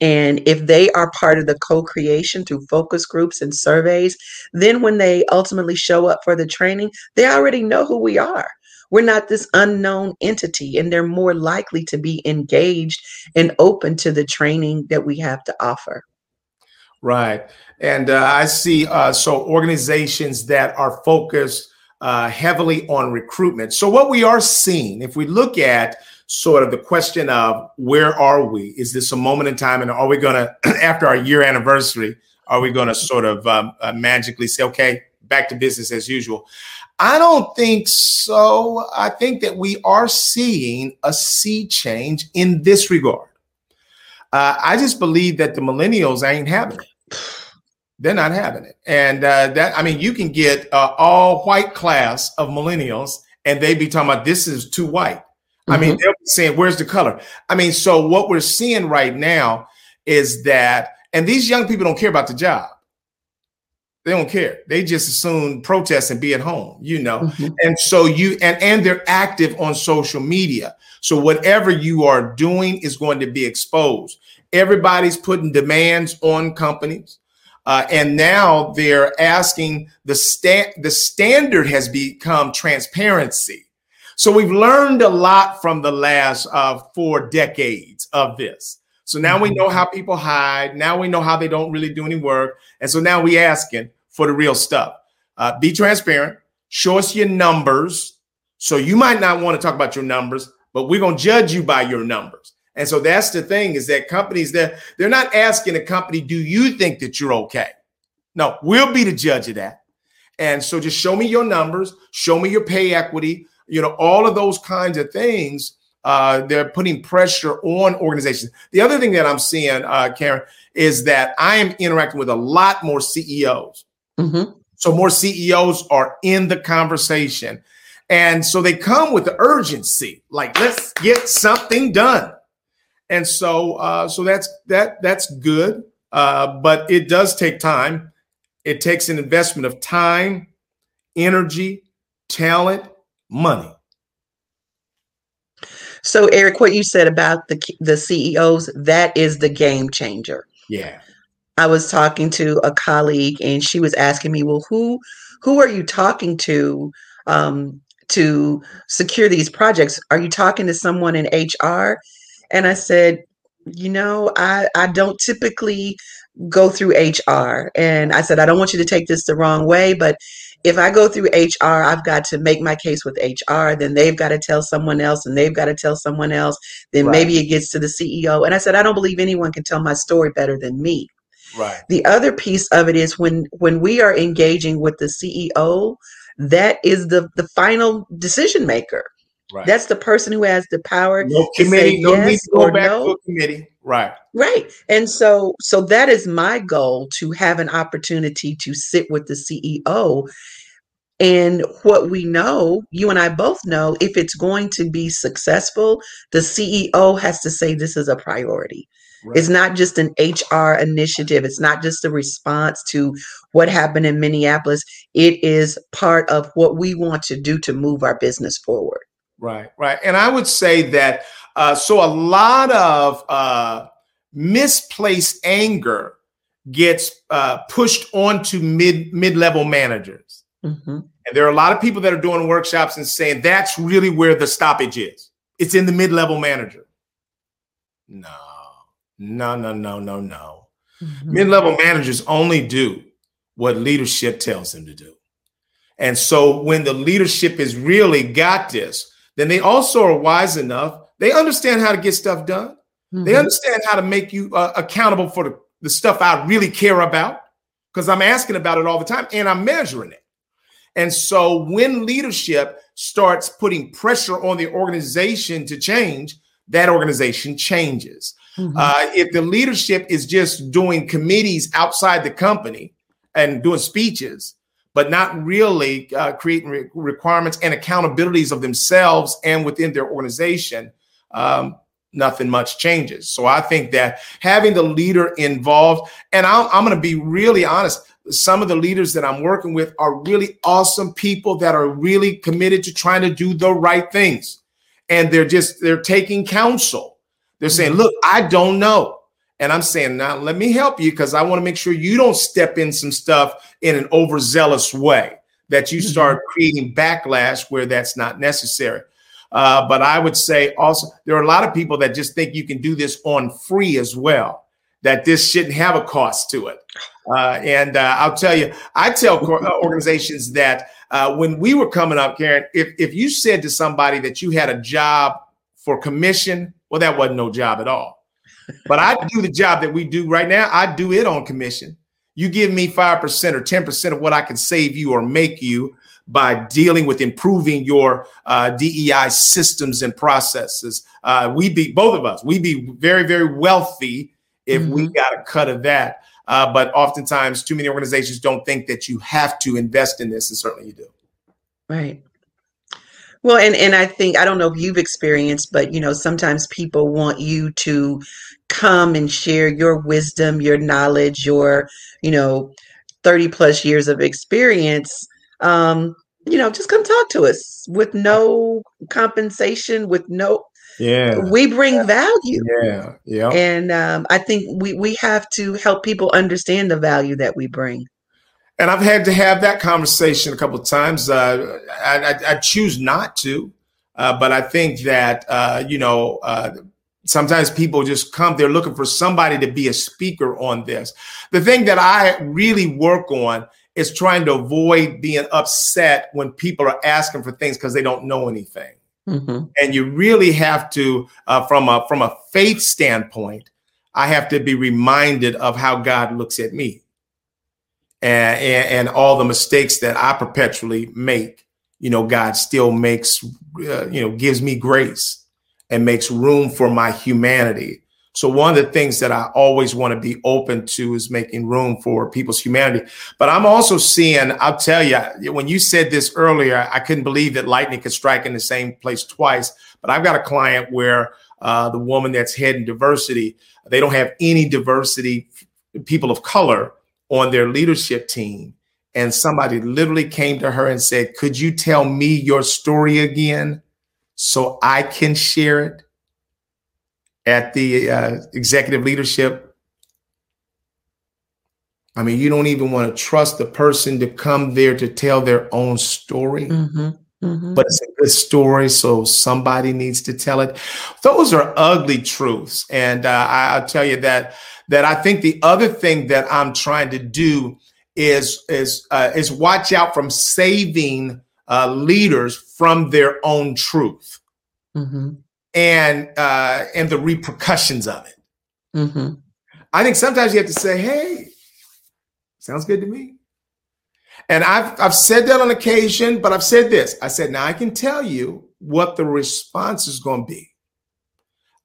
And if they are part of the co-creation through focus groups and surveys, then when they ultimately show up for the training, they already know who we are. We're not this unknown entity, and they're more likely to be engaged and open to the training that we have to offer. Right. And I see so organizations that are focused heavily on recruitment. So what we are seeing, if we look at sort of the question of where are we? Is this a moment in time? And are we going to, after our year anniversary, are we going to sort of magically say, okay, back to business as usual? I don't think so. I think that we are seeing a sea change in this regard. I just believe that the millennials ain't having it. They're not having it. And you can get all white class of millennials and they be talking about this is too white. I mean, they're saying, where's the color? I mean, so what we're seeing right now is that, and these young people don't care about the job. They don't care. They just assume protest and be at home, you know. Mm-hmm. And so and they're active on social media. So whatever you are doing is going to be exposed. Everybody's putting demands on companies. And now they're asking, the standard has become transparency. So we've learned a lot from the last 4 decades of this. So now we know how people hide. Now we know how they don't really do any work. And so now we asking for the real stuff. Be transparent. Show us your numbers. So you might not want to talk about your numbers, but we're going to judge you by your numbers. And so that's the thing, is that companies, they're not asking a company, do you think that you're okay? No, we'll be the judge of that. And so just show me your numbers. Show me your pay equity. You know, all of those kinds of things, they're putting pressure on organizations. The other thing that I'm seeing, Karen, is that I am interacting with a lot more CEOs. Mm-hmm. So more CEOs are in the conversation. And so they come with the urgency, like, let's get something done. And so that's good. But it does take time. It takes an investment of time, energy, talent, money. So, Eric, what you said about the CEOs, that is the game changer. Yeah. I was talking to a colleague and she was asking me, well, who are you talking to secure these projects? Are you talking to someone in HR? And I said, you know, I don't typically go through HR. And I said, I don't want you to take this the wrong way, but if I go through HR, I've got to make my case with HR. Then they've got to tell someone else, and they've got to tell someone else. Then Maybe it gets to the CEO. And I said, I don't believe anyone can tell my story better than me. Right. The other piece of it is when we are engaging with the CEO, that is the final decision maker. Right. That's the person who has the power. No committee, no need to go back to a committee. Right. Right. And so that is my goal, to have an opportunity to sit with the CEO. And what we know, you and I both know, if it's going to be successful, the CEO has to say this is a priority. Right. It's not just an HR initiative. It's not just a response to what happened in Minneapolis. It is part of what we want to do to move our business forward. Right, right. And I would say that so a lot of misplaced anger gets pushed onto mid-level managers. Mm-hmm. And there are a lot of people that are doing workshops and saying that's really where the stoppage is. It's in the mid-level manager. No. Mm-hmm. Mid-level managers only do what leadership tells them to do. And so when the leadership has really got this, then they also are wise enough. They understand how to get stuff done. Mm-hmm. They understand how to make you accountable for the stuff I really care about, because I'm asking about it all the time and I'm measuring it. And so when leadership starts putting pressure on the organization to change, that organization changes. Mm-hmm. If the leadership is just doing committees outside the company and doing speeches, but not really creating requirements and accountabilities of themselves and within their organization, nothing much changes. So I think that having the leader involved, and I'm going to be really honest, some of the leaders that I'm working with are really awesome people that are really committed to trying to do the right things. And they're taking counsel. They're saying, look, I don't know. And I'm saying, now let me help you, because I want to make sure you don't step in some stuff in an overzealous way, that you start creating backlash where that's not necessary. But I would say also there are a lot of people that just think you can do this on free as well, that this shouldn't have a cost to it. I'll tell you, I tell organizations that when we were coming up, Karen, if you said to somebody that you had a job for commission, well, that wasn't no job at all. But I do the job that we do right now. I do it on commission. You give me 5% or 10% of what I can save you or make you by dealing with improving your DEI systems and processes. We'd be very, very wealthy if we got a cut of that. But oftentimes too many organizations don't think that you have to invest in this. And certainly you do. Right. Well, and I think, I don't know if you've experienced, but, you know, sometimes people want you to come and share your wisdom, your knowledge, your, 30 plus years of experience. Just come talk to us with no compensation, we bring value. Yeah. Yeah. And I think we have to help people understand the value that we bring. And I've had to have that conversation a couple of times. I choose not to, but I think that, sometimes people just come, they're looking for somebody to be a speaker on this. The thing that I really work on is trying to avoid being upset when people are asking for things because they don't know anything. Mm-hmm. And you really have to, from a faith standpoint, I have to be reminded of how God looks at me. And all the mistakes that I perpetually make, God still makes, gives me grace and makes room for my humanity. So one of the things that I always want to be open to is making room for people's humanity. But I'm also seeing, I'll tell you, when you said this earlier, I couldn't believe that lightning could strike in the same place twice. But I've got a client where the woman that's heading diversity, they don't have any diversity people of color on their leadership team. And somebody literally came to her and said, could you tell me your story again so I can share it at the executive leadership? I mean, you don't even want to trust the person to come there to tell their own story, but it's a good story. So somebody needs to tell it. Those are ugly truths. And I'll tell you that I think the other thing that I'm trying to do is watch out from saving leaders from their own truth and the repercussions of it. Mm-hmm. I think sometimes you have to say, hey, sounds good to me. And I've said that on occasion, but I've said this. I said, now I can tell you what the response is going to be.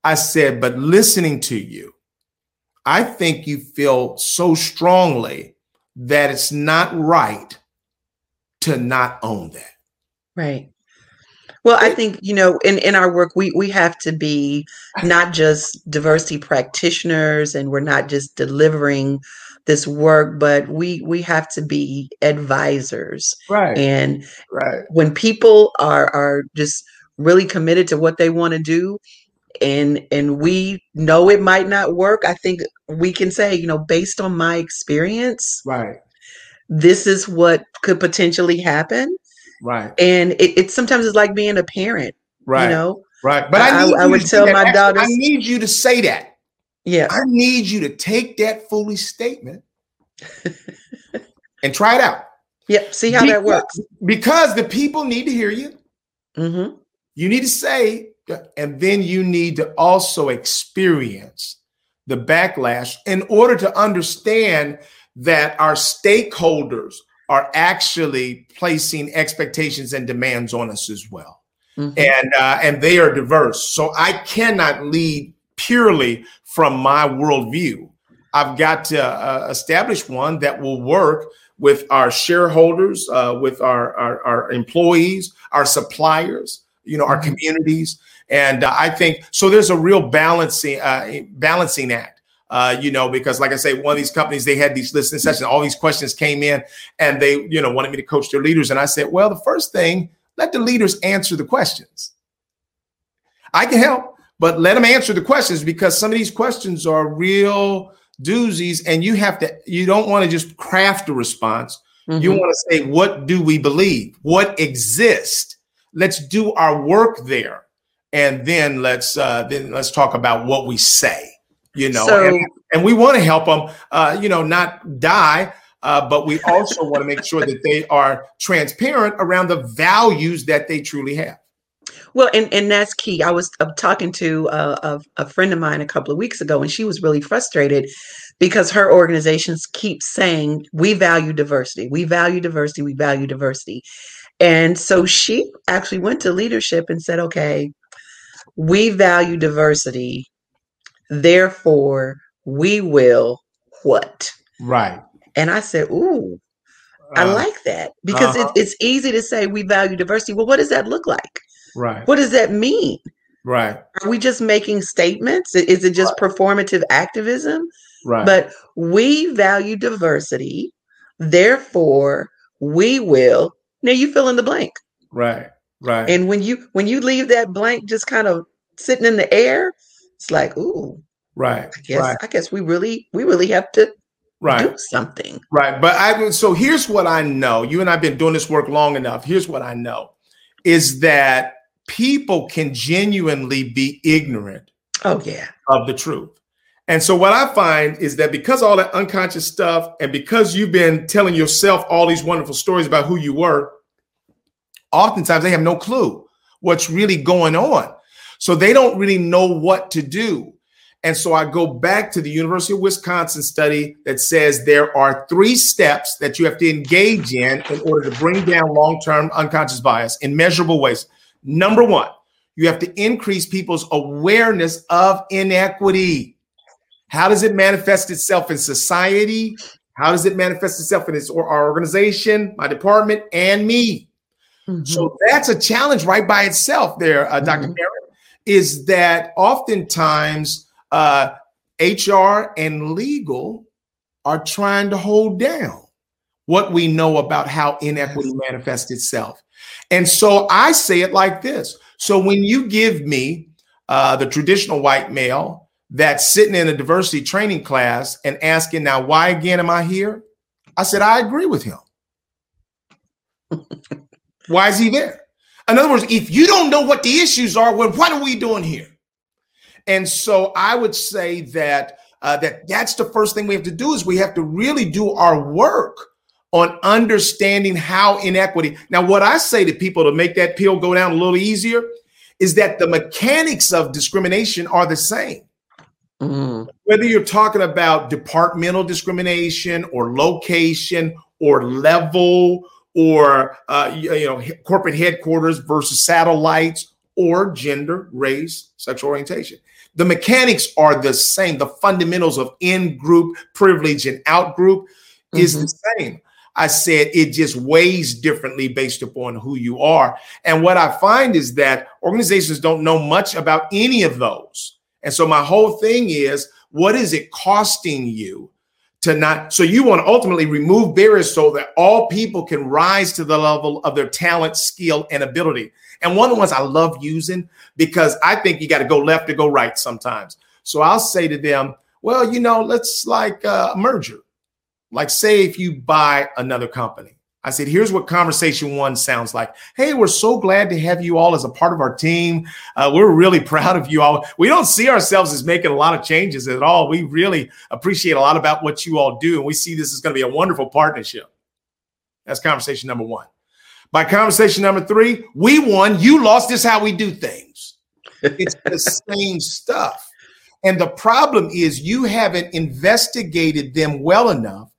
I said, but listening to you, I think you feel so strongly that it's not right to not own that. Right. Well, I think, you know, in our work, we have to be not just diversity practitioners, and we're not just delivering this work, but we have to be advisors. Right. And right. When people are just really committed to what they want to do, and we know it might not work, I think we can say, you know, based on my experience, right, this is what could potentially happen. Right. And it sometimes it's like being a parent. Right. You know? Right. But I would tell my daughter, I need you to say that. Yeah. I need you to take that foolish statement and try it out. Yep. See how that works. Because the people need to hear you. Mm-hmm. You need to say, and then you need to also experience the backlash in order to understand that our stakeholders are actually placing expectations and demands on us as well. Mm-hmm. And they are diverse. So I cannot lead purely from my worldview. I've got to establish one that will work with our shareholders, with our employees, our suppliers, you know, our communities. And I think, so there's a real balancing act. You know, because like I say, one of these companies, they had these listening sessions, all these questions came in, and they, you know, wanted me to coach their leaders. And I said, well, the first thing, let the leaders answer the questions. I can help, but let them answer the questions, because some of these questions are real doozies, and you don't want to just craft a response. Mm-hmm. You want to say, what do we believe? What exists? Let's do our work there. And then let's talk about what we say. You know, so, and we want to help them, you know, not die, but we also want to make sure that they are transparent around the values that they truly have. Well, and that's key. I was talking to a friend of mine a couple of weeks ago, and she was really frustrated because her organizations keep saying, we value diversity, we value diversity, we value diversity. And so she actually went to leadership and said, okay, we value diversity, therefore we will what? Right. And I said, ooh, I like that, because it's easy to say we value diversity. Well, what does that look like? Right. What does that mean? Right. Are we just making statements? Is it just performative activism? Right. But we value diversity, therefore we will. Now you fill in the blank. Right. Right. And when you leave that blank just kind of sitting in the air, it's like, ooh, right. I guess we really have to do something. Right. But so here's what I know. You and I've been doing this work long enough. Here's what I know is that people can genuinely be ignorant. Oh, yeah. Of the truth. And so what I find is that because all that unconscious stuff, and because you've been telling yourself all these wonderful stories about who you were, oftentimes they have no clue what's really going on. So they don't really know what to do. And so I go back to the University of Wisconsin study that says there are 3 steps that you have to engage in order to bring down long-term unconscious bias in measurable ways. Number 1, you have to increase people's awareness of inequity. How does it manifest itself in society? How does it manifest itself in our organization, my department, and me? Mm-hmm. So that's a challenge right by itself there, Dr. Karen. Is that oftentimes HR and legal are trying to hold down what we know about how inequity manifests itself. And so I say it like this. So when you give me the traditional white male that's sitting in a diversity training class and asking, now, why again am I here? I said, I agree with him. Why is he there? In other words, if you don't know what the issues are, well, what are we doing here? And so I would say that that's the first thing we have to do, is we have to really do our work on understanding how inequity. Now, what I say to people to make that pill go down a little easier is that the mechanics of discrimination are the same. Mm-hmm. Whether you're talking about departmental discrimination or location or level or corporate headquarters versus satellites or gender, race, sexual orientation. The mechanics are the same. The fundamentals of in-group privilege and out-group is the same. I said it just weighs differently based upon who you are. And what I find is that organizations don't know much about any of those. And so my whole thing is, what is it costing you to not? So you want to ultimately remove barriers so that all people can rise to the level of their talent, skill, and ability. And one of the ones I love using, because I think you got to go left to go right sometimes. So I'll say to them, well, let's like a merger. Like, say if you buy another company, I said, here's what conversation one sounds like. Hey, we're so glad to have you all as a part of our team. We're really proud of you all. We don't see ourselves as making a lot of changes at all. We really appreciate a lot about what you all do. And we see this is going to be a wonderful partnership. That's conversation number one. By conversation number three, we won, you lost, this is how we do things. It's the same stuff. And the problem is you haven't investigated them well enough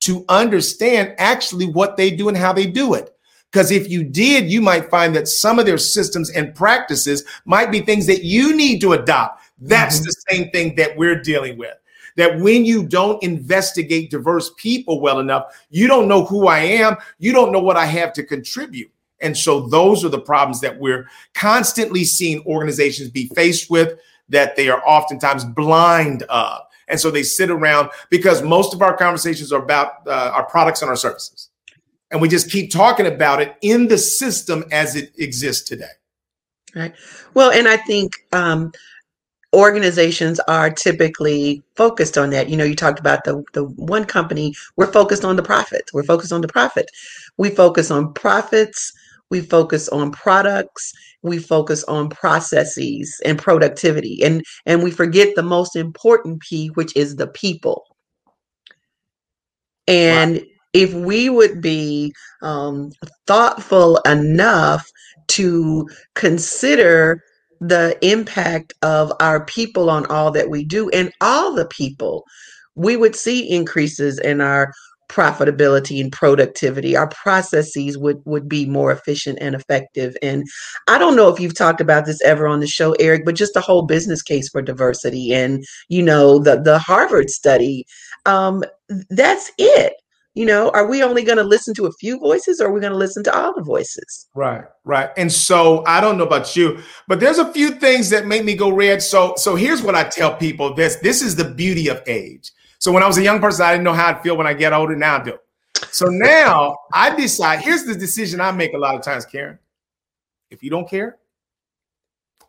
to understand actually what they do and how they do it. Because if you did, you might find that some of their systems and practices might be things that you need to adopt. That's the same thing that we're dealing with. That when you don't investigate diverse people well enough, you don't know who I am. You don't know what I have to contribute. And so those are the problems that we're constantly seeing organizations be faced with, that they are oftentimes blind of. And so they sit around, because most of our conversations are about our products and our services. And we just keep talking about it in the system as it exists today. Right. Well, and I think organizations are typically focused on that. You talked about the one company. We're focused on the profit. We're focused on the profit. We focus on profits. We focus on products. We focus on processes and productivity. And we forget the most important P, which is the people. And if we would be thoughtful enough to consider the impact of our people on all that we do and all the people, we would see increases in our profitability and productivity. Our processes would be more efficient and effective. And I don't know if you've talked about this ever on the show, Eric, but just the whole business case for diversity and, the Harvard study, that's it. Are we only going to listen to a few voices, or are we going to listen to all the voices? Right, right. And so I don't know about you, but there's a few things that make me go red. So here's what I tell people. This is the beauty of age. So when I was a young person, I didn't know how I'd feel. When I get older, now I do. So now I decide, here's the decision I make a lot of times, Karen. If you don't care,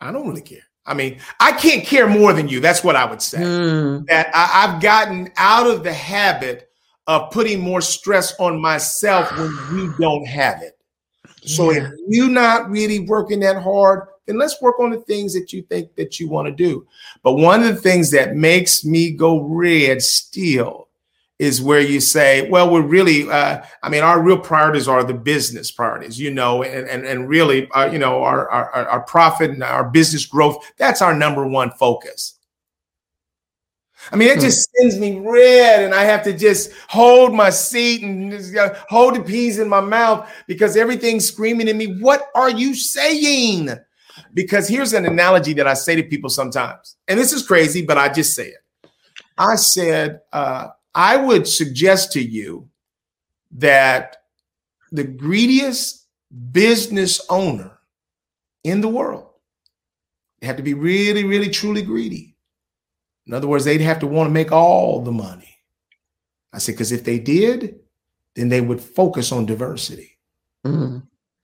I don't really care. I mean, I can't care more than you. That's what I would say. That I've gotten out of the habit of putting more stress on myself when you don't have it. So if you're not really working that hard, and let's work on the things that you think that you want to do. But one of the things that makes me go red still is where you say, well, we're really, our real priorities are the business priorities, and really, our profit and our business growth, that's our number one focus. I mean, it just sends me red, and I have to just hold my seat and just hold the peas in my mouth, because everything's screaming at me, what are you saying? Because here's an analogy that I say to people sometimes, and this is crazy, but I just say it. I said, I would suggest to you that the greediest business owner in the world, they have to be really, really, truly greedy. In other words, they'd have to want to make all the money. I said, because if they did, then they would focus on diversity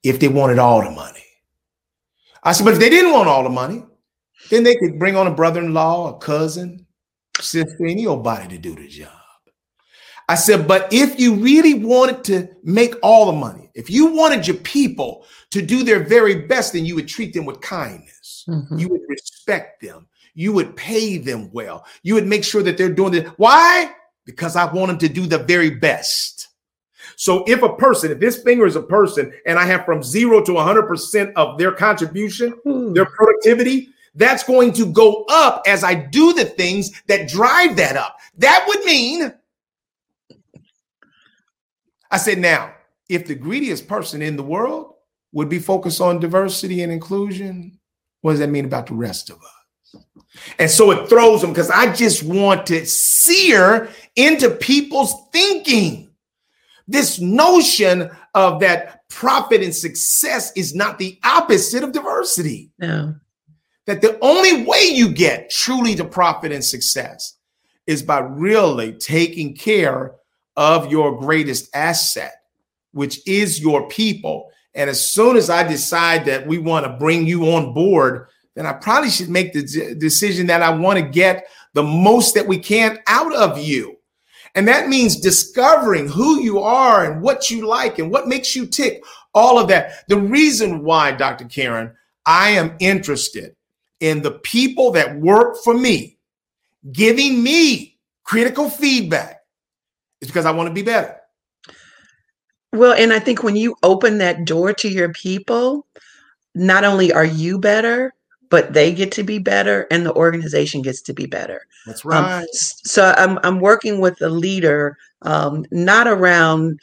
if they wanted all the money. I said, but if they didn't want all the money, then they could bring on a brother-in-law, a cousin, sister, any old body to do the job. I said, but if you really wanted to make all the money, if you wanted your people to do their very best, then you would treat them with kindness. You would respect them. You would pay them well. You would make sure that they're doing it. Why? Because I want them to do the very best. So if this finger is a person, and I have from 0 to 100% of their contribution, their productivity, that's going to go up as I do the things that drive that up. That would mean, I said, now, if the greediest person in the world would be focused on diversity and inclusion, what does that mean about the rest of us? And so it throws them, because I just want to sear into people's thinking this notion of that profit and success is not the opposite of diversity. No. That the only way you get truly to profit and success is by really taking care of your greatest asset, which is your people. And as soon as I decide that we want to bring you on board, then I probably should make the decision that I want to get the most that we can out of you. And that means discovering who you are and what you like and what makes you tick, all of that. The reason why, Dr. Karen, I am interested in the people that work for me giving me critical feedback is because I want to be better. Well, and I think when you open that door to your people, not only are you better, but they get to be better and the organization gets to be better. That's right. So I'm working with a leader, not around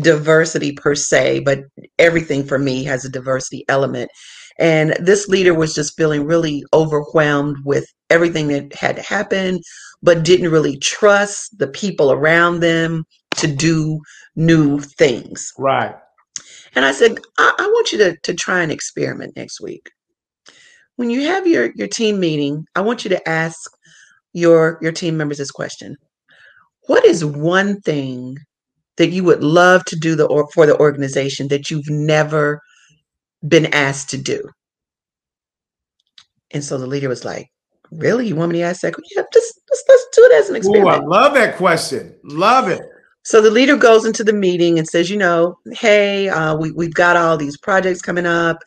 diversity per se, but everything for me has a diversity element. And this leader was just feeling really overwhelmed with everything that had happened, but didn't really trust the people around them to do new things. Right. And I said, I want you to try an experiment next week. When you have your team meeting, I want you to ask your team members this question. What is one thing that you would love to do for the organization that you've never been asked to do? And so the leader was like, really? You want me to ask that? Yeah, just let's do it as an experiment. Ooh, I love that question. Love it. So the leader goes into the meeting and says, you know, hey, we've got all these projects coming up.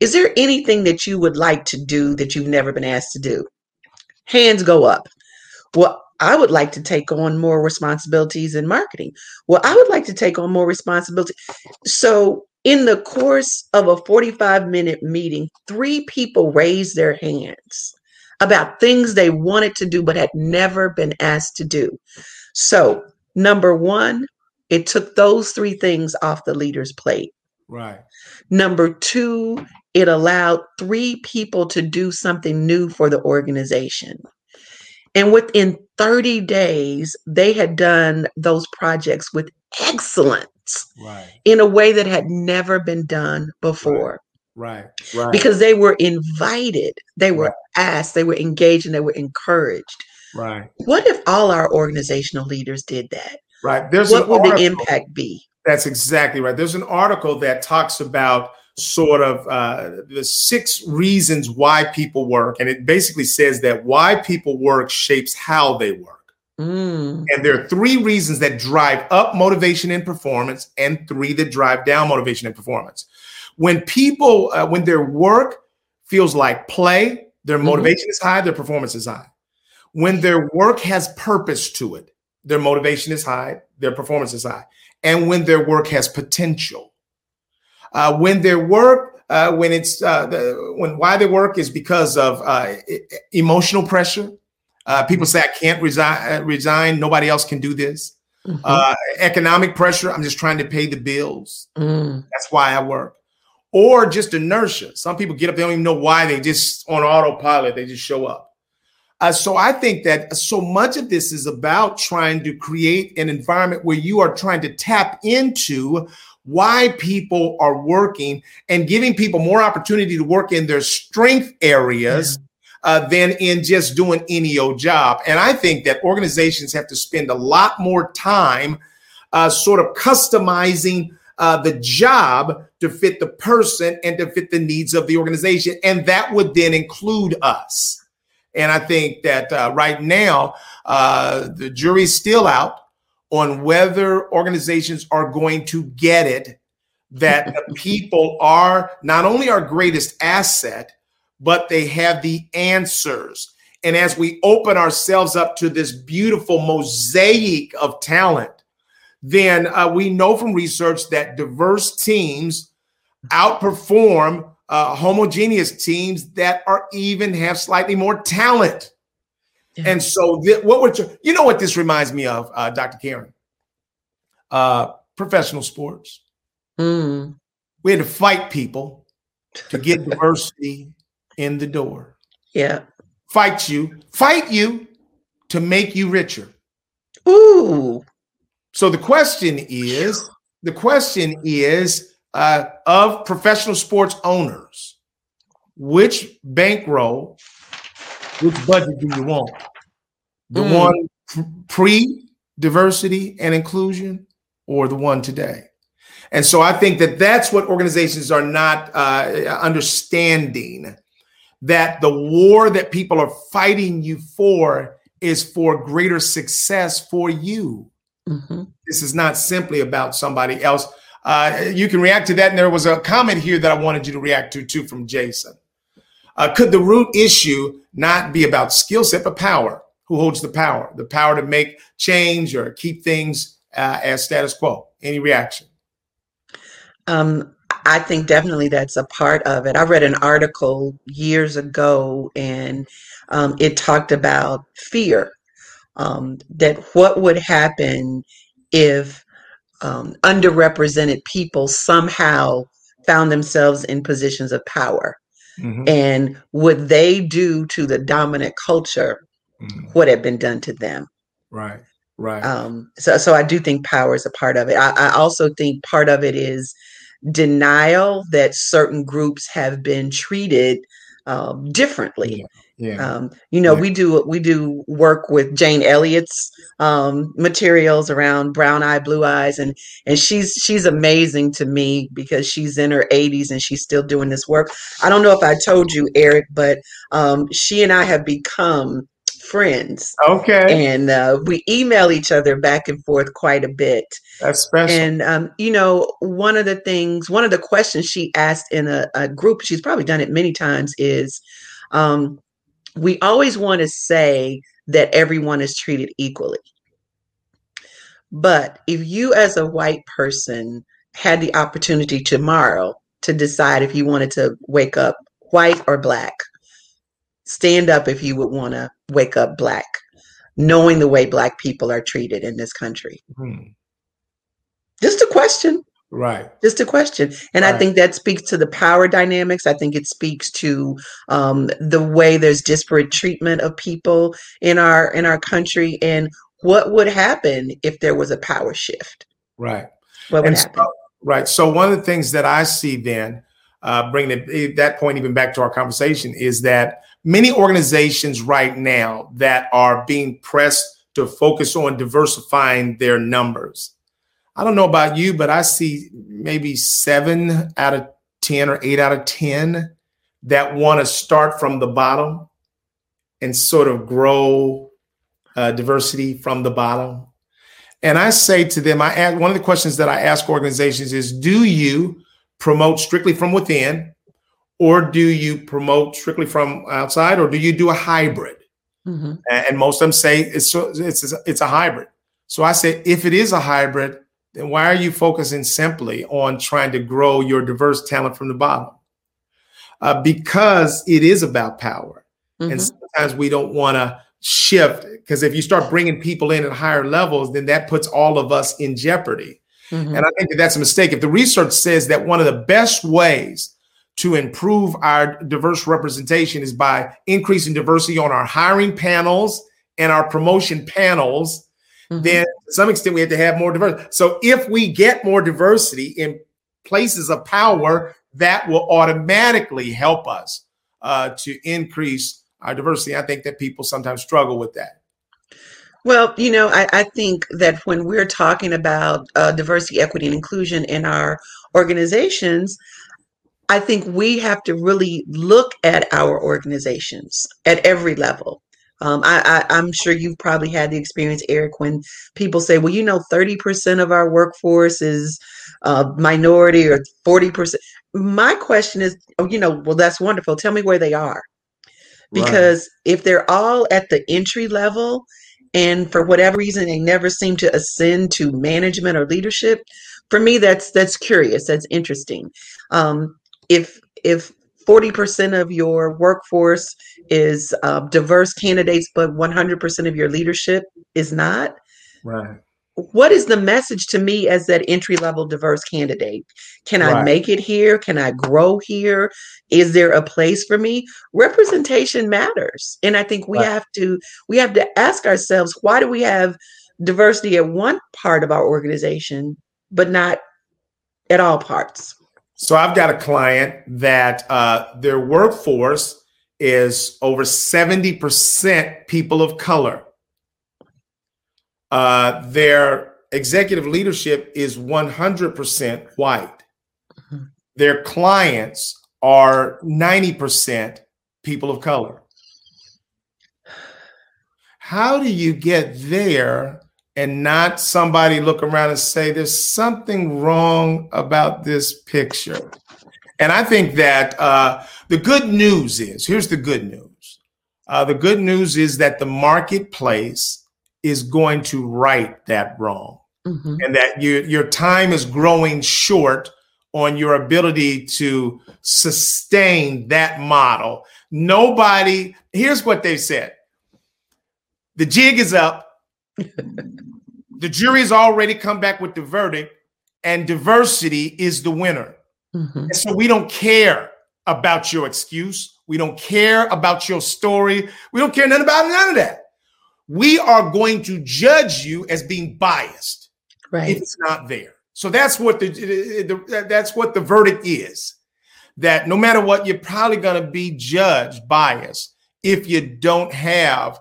Is there anything that you would like to do that you've never been asked to do? Hands go up. Well, I would like to take on more responsibilities in marketing. Well, I would like to take on more responsibility. So in the course of a 45-minute meeting, 3 people raised their hands about things they wanted to do but had never been asked to do. So number 1, it took those 3 things off the leader's plate. Right. Number 2, it allowed 3 people to do something new for the organization. And within 30 days, they had done those projects with excellence. Right. In a way that had never been done before. Right. Right. Because they were invited, they were asked, they were engaged, and they were encouraged. Right. What if all our organizational leaders did that? Right. What would the impact be? That's exactly right. There's an article that talks about sort of the 6 reasons why people work. And it basically says that why people work shapes how they work. Mm. And there are 3 reasons that drive up motivation and performance and 3 that drive down motivation and performance. When people, when their work feels like play, their motivation is high, their performance is high. When their work has purpose to it, their motivation is high, their performance is high. And when their work has potential, when their work, when why they work is because of emotional pressure. People say, I can't resign. Nobody else can do this. Mm-hmm. Economic pressure. I'm just trying to pay the bills. Mm. That's why I work. Or just inertia. Some people get up. They don't even know why. They just on autopilot. They just show up. So I think that so much of this is about trying to create an environment where you are trying to tap into why people are working and giving people more opportunity to work in their strength areas. Yeah. Than in just doing any old job. And I think that organizations have to spend a lot more time sort of customizing the job to fit the person and to fit the needs of the organization. And that would then include us. And I think that right now, the jury's still out on whether organizations are going to get it, that the people are not only our greatest asset, but they have the answers. And as we open ourselves up to this beautiful mosaic of talent, then we know from research that diverse teams outperform homogeneous teams that are even have slightly more talent. Yeah. And so what would you know what this reminds me of, Dr. Karen? Professional sports. Mm. We had to fight people to get diversity in the door. Yeah. Fight you to make you richer. Ooh. So the question is of professional sports owners, which bankroll, which budget do you want? The one pre-diversity and inclusion or the one today? And so I think that that's what organizations are not understanding, that the war that people are fighting you for is for greater success for you. Mm-hmm. This is not simply about somebody else. You can react to that. And there was a comment here that I wanted you to react to, too, from Jason. Could the root issue not be about skill set, but power? Who holds the power to make change or keep things as status quo? Any reaction? I think definitely that's a part of it. I read an article years ago, and it talked about fear, that what would happen if underrepresented people somehow found themselves in positions of power, mm-hmm. and would they do to the dominant culture mm-hmm. what had been done to them? Right, right. So I do think power is a part of it. I also think part of it is denial that certain groups have been treated differently. Yeah. Yeah. We do work with Jane Elliott's materials around brown eye, blue eyes, and she's amazing to me because she's in her 80s and she's still doing this work. I don't know if I told you, Eric, but she and I have become friends. Okay. And we email each other back and forth quite a bit. That's special. And one of the questions she asked in a group, she's probably done it many times, is we always want to say that everyone is treated equally. But if you as a white person had the opportunity tomorrow to decide if you wanted to wake up white or black, stand up if you would want to wake up black, knowing the way black people are treated in this country. Mm-hmm. Just a question. Right. Just a question. And right. I think that speaks to the power dynamics. I think it speaks to the way there's disparate treatment of people in our country, and what would happen if there was a power shift. Right. What would happen? So, right. So one of the things that I see then, bringing that point even back to our conversation, is that many organizations right now that are being pressed to focus on diversifying their numbers. I don't know about you, but I see maybe 7 out of 10 or 8 out of 10 that want to start from the bottom and sort of grow diversity from the bottom. And I say to them, one of the questions that I ask organizations is, do you promote strictly from within, or do you promote strictly from outside, or do you do a hybrid? Mm-hmm. And most of them say it's a hybrid. So I say, if it is a hybrid, then why are you focusing simply on trying to grow your diverse talent from the bottom? Because it is about power. Mm-hmm. And sometimes we don't want to shift, because if you start bringing people in at higher levels, then that puts all of us in jeopardy. Mm-hmm. And I think that's a mistake. If the research says that one of the best ways to improve our diverse representation is by increasing diversity on our hiring panels and our promotion panels, mm-hmm. then to some extent we have to have more diversity. So if we get more diversity in places of power, that will automatically help us to increase our diversity. I think that people sometimes struggle with that. Well, I think that when we're talking about diversity, equity, and inclusion in our organizations, I think we have to really look at our organizations at every level. I'm sure you've probably had the experience, Eric, when people say, 30% of our workforce is minority or 40%. My question is, that's wonderful. Tell me where they are. Because If they're all at the entry level and for whatever reason, they never seem to ascend to management or leadership, for me, that's curious. That's interesting. If if 40% of your workforce is diverse candidates, but 100% of your leadership is not. Right. What is the message to me as that entry-level diverse candidate? Can right. I make it here? Can I grow here? Is there a place for me? Representation matters. And I think we right. have to ask ourselves, why do we have diversity at one part of our organization, but not at all parts? So I've got a client that their workforce is over 70% people of color. Their executive leadership is 100% white. Mm-hmm. Their clients are 90% people of color. How do you get there and not somebody look around and say, there's something wrong about this picture? And I think that the good news is, here's the good news. The good news is that the marketplace is going to right that wrong. Mm-hmm. And that your time is growing short on your ability to sustain that model. Nobody, here's what they said. The jig is up. The jury's already come back with the verdict, and diversity is the winner. Mm-hmm. And so we don't care about your excuse. We don't care about your story. We don't care none of that. We are going to judge you as being biased right. if it's not there. So that's what the verdict is, that no matter what, you're probably going to be judged biased if you don't have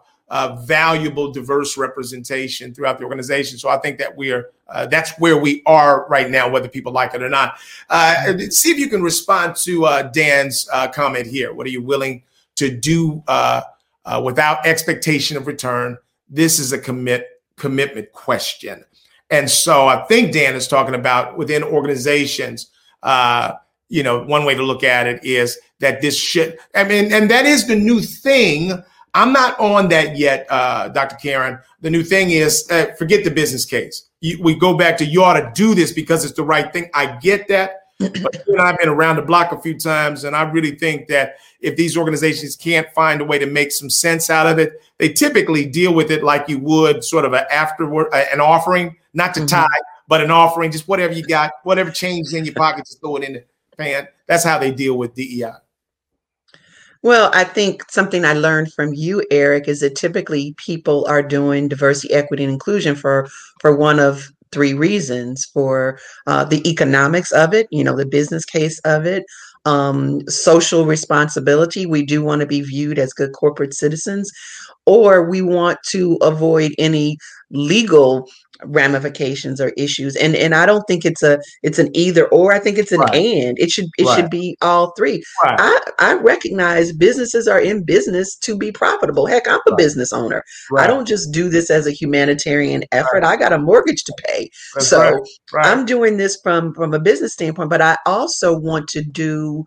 valuable, diverse representation throughout the organization. So I think that that's where we are right now, whether people like it or not. See if you can respond to Dan's comment here. What are you willing to do without expectation of return? This is a commitment question. And so I think Dan is talking about within organizations, one way to look at it is that this should, I mean, and that is the new thing. I'm not on that yet, Dr. Karen. The new thing is, forget the business case. We go back to, you ought to do this because it's the right thing. I get that. But I've been around the block a few times, and I really think that if these organizations can't find a way to make some sense out of it, they typically deal with it like you would sort of an offering, not to mm-hmm. tie, but an offering, just whatever you got, whatever change in your pocket, just throw it in the pan. That's how they deal with DEI. Well, I think something I learned from you, Eric, is that typically people are doing diversity, equity, and inclusion for one of three reasons: for the economics of it, the business case of it, social responsibility. We do want to be viewed as good corporate citizens, or we want to avoid any legal ramifications or issues. And I don't think it's an either or. I think it's an right. and. It should be all three. Right. I recognize businesses are in business to be profitable. Heck, I'm a right. business owner. Right. I don't just do this as a humanitarian effort. Right. I got a mortgage to pay. That's so right. Right. I'm doing this from a business standpoint, but I also want to do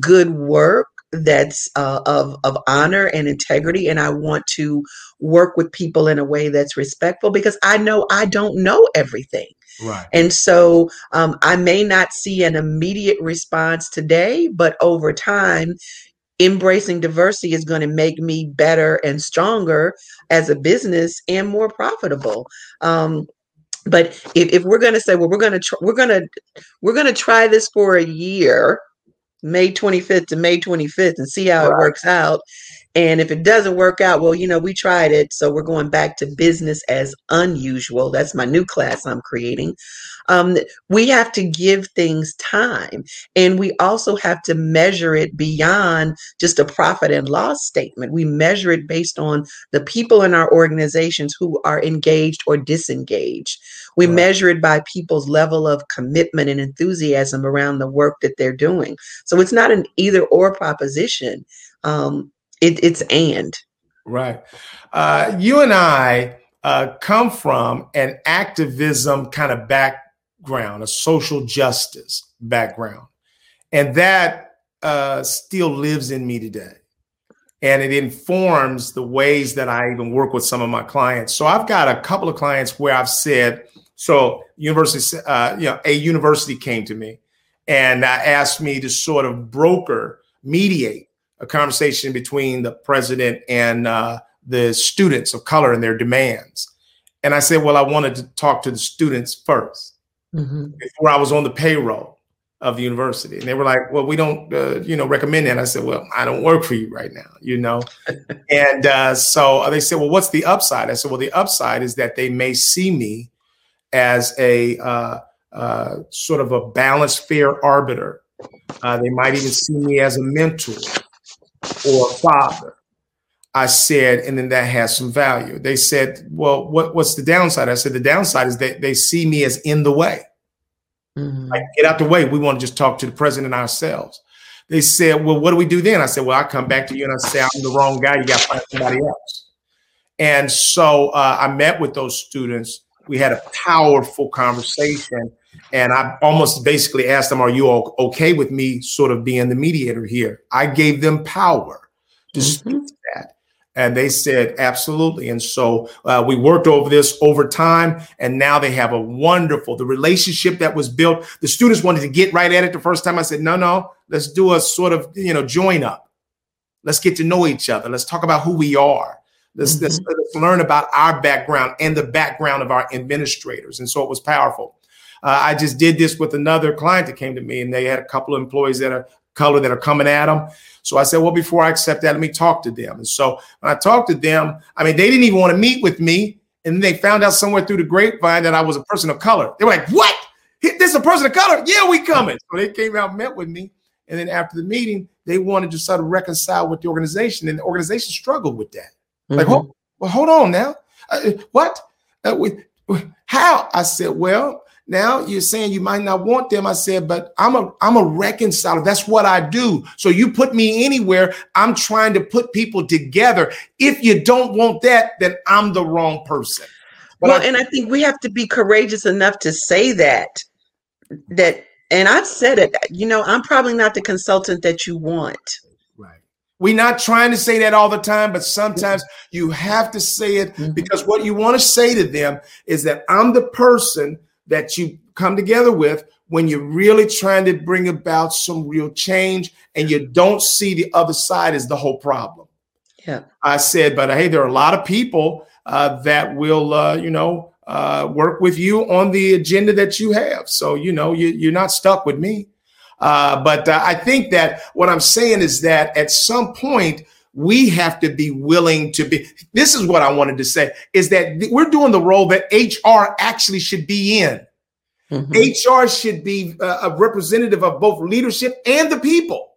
good work that's of honor and integrity, and I want to work with people in a way that's respectful, because I know I don't know everything. Right. And so I may not see an immediate response today, but over time, embracing diversity is going to make me better and stronger as a business and more profitable. But if we're going to say, well, we're going to try this for a year, May 25th to May 25th, and see how right. it works out. And if it doesn't work out, well, we tried it. So we're going back to business as unusual. That's my new class I'm creating. We have to give things time. And we also have to measure it beyond just a profit and loss statement. We measure it based on the people in our organizations who are engaged or disengaged. We right. measure it by people's level of commitment and enthusiasm around the work that they're doing. So it's not an either or proposition. It's and. Right. You and I come from an activism kind of background, a social justice background. And that still lives in me today. And it informs the ways that I even work with some of my clients. So I've got a couple of clients where I've said, so a university came to me and asked me to sort of mediate a conversation between the president and the students of color and their demands. And I said, well, I wanted to talk to the students first, mm-hmm. before I was on the payroll of the university. And they were like, well, we don't, recommend that. And I said, well, I don't work for you right now, And so they said, well, what's the upside? I said, well, the upside is that they may see me as a sort of a balanced, fair arbiter. They might even see me as a mentor or a father. I said, and then that has some value. They said, well, what's the downside? I said, the downside is that they see me as in the way. Mm-hmm. Like, get out the way. We want to just talk to the president ourselves. They said, well, what do we do then? I said, well, I come back to you and I say, I'm the wrong guy. You got to find somebody else. And so I met with those students. We had a powerful conversation. And I almost basically asked them, are you all okay with me sort of being the mediator here? I gave them power to speak to that. And they said, absolutely. And so we worked over this over time. And now they have the relationship that was built. The students wanted to get right at it the first time. I said, no, let's do a sort of, join up. Let's get to know each other. Let's talk about who we are. Let's learn about our background and the background of our administrators. And so it was powerful. I just did this with another client that came to me, and they had a couple of employees that are color that are coming at them. So I said, well, before I accept that, let me talk to them. And so when I talked to them, they didn't even want to meet with me. And then they found out somewhere through the grapevine that I was a person of color. They were like, what? This is a person of color? Yeah, we coming. So they came out and met with me. And then after the meeting, they wanted to sort of reconcile with the organization. And the organization struggled with that. Mm-hmm. Like, hold on now. What? How? I said, well, now you're saying you might not want them. I said, but I'm a reconciler. That's what I do. So you put me anywhere. I'm trying to put people together. If you don't want that, then I'm the wrong person. But I think we have to be courageous enough to say that, and I've said it, I'm probably not the consultant that you want. Right. We're not trying to say that all the time, but sometimes you have to say it, because what you want to say to them is that I'm the person that you come together with when you're really trying to bring about some real change, and you don't see the other side as the whole problem. Yeah, I said, but hey, there are a lot of people that will, work with you on the agenda that you have. So, you're not stuck with me. But I think that what I'm saying is that at some point, we have to be willing to be. This is what I wanted to say, is that we're doing the role that HR actually should be in. Mm-hmm. HR should be a representative of both leadership and the people.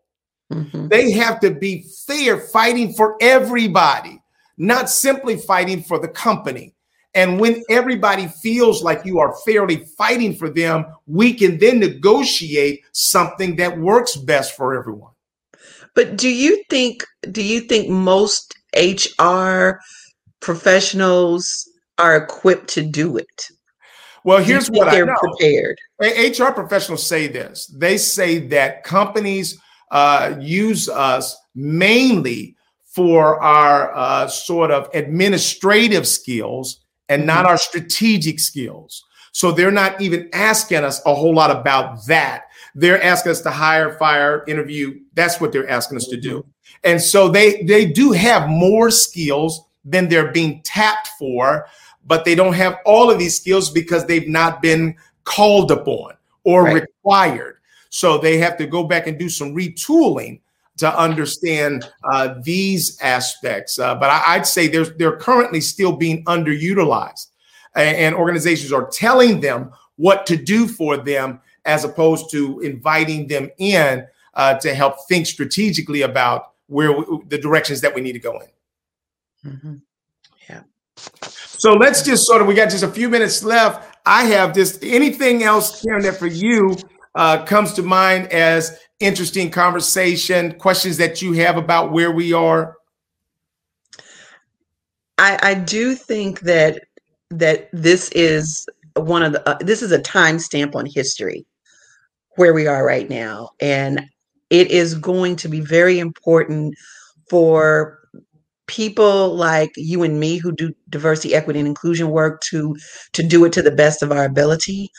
Mm-hmm. They have to be fair, fighting for everybody, not simply fighting for the company. And when everybody feels like you are fairly fighting for them, we can then negotiate something that works best for everyone. But do you think most HR professionals are equipped to do it? Well, here's what I know. Prepared? HR professionals say this. They say that companies use us mainly for our sort of administrative skills and not our strategic skills. So they're not even asking us a whole lot about that. They're asking us to hire, fire, interview. That's what they're asking us to do. And so they do have more skills than they're being tapped for, but they don't have all of these skills because they've not been called upon or required. So they have to go back and do some retooling to understand these aspects. But I'd say they're currently still being underutilized, and organizations are telling them what to do for them, as opposed to inviting them in to help think strategically about the directions that we need to go in. Mm-hmm. Yeah. So let's just we got just a few minutes left. I have just anything else, Karen, that for you comes to mind as interesting conversation, questions that you have about where we are? I do think that this is one of the, this is a timestamp on history, where we are right now. And it is going to be very important for people like you and me who do diversity, equity, and inclusion work to do it to the best of our ability.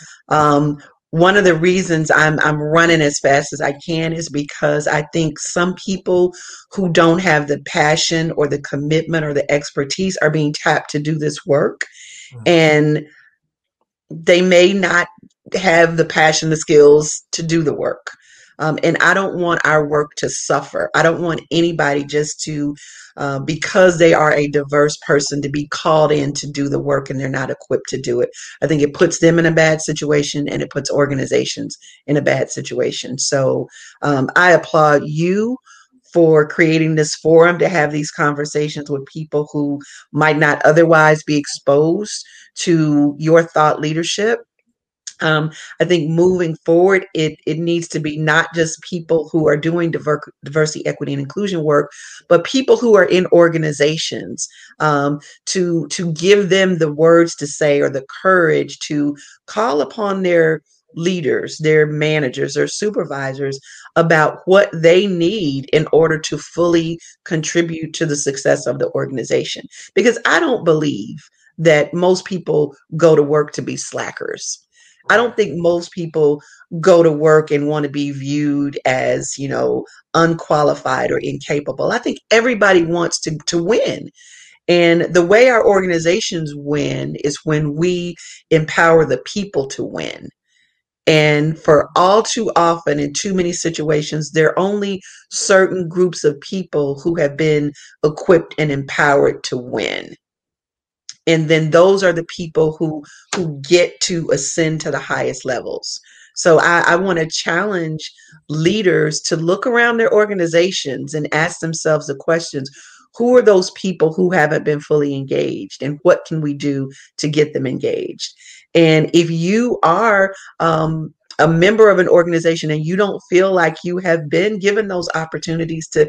one of the reasons I'm running as fast as I can is because I think some people who don't have the passion or the commitment or the expertise are being tapped to do this work. Mm-hmm. And they may not have the passion, the skills to do the work. And I don't want our work to suffer. I don't want anybody just to, because they are a diverse person, to be called in to do the work and they're not equipped to do it. I think it puts them in a bad situation and it puts organizations in a bad situation. So I applaud you for creating this forum to have these conversations with people who might not otherwise be exposed to your thought leadership. I think moving forward, it needs to be not just people who are doing diversity, equity, and inclusion work, but people who are in organizations to give them the words to say or the courage to call upon their leaders, their managers, their supervisors about what they need in order to fully contribute to the success of the organization. Because I don't believe that most people go to work to be slackers. I don't think most people go to work and want to be viewed as, you know, unqualified or incapable. I think everybody wants to win. And the way our organizations win is when we empower the people to win. And for all too often in too many situations, there are only certain groups of people who have been equipped and empowered to win. And then those are the people who get to ascend to the highest levels. So I want to challenge leaders to look around their organizations and ask themselves the questions, who are those people who haven't been fully engaged and what can we do to get them engaged? And if you are a member of an organization and you don't feel like you have been given those opportunities to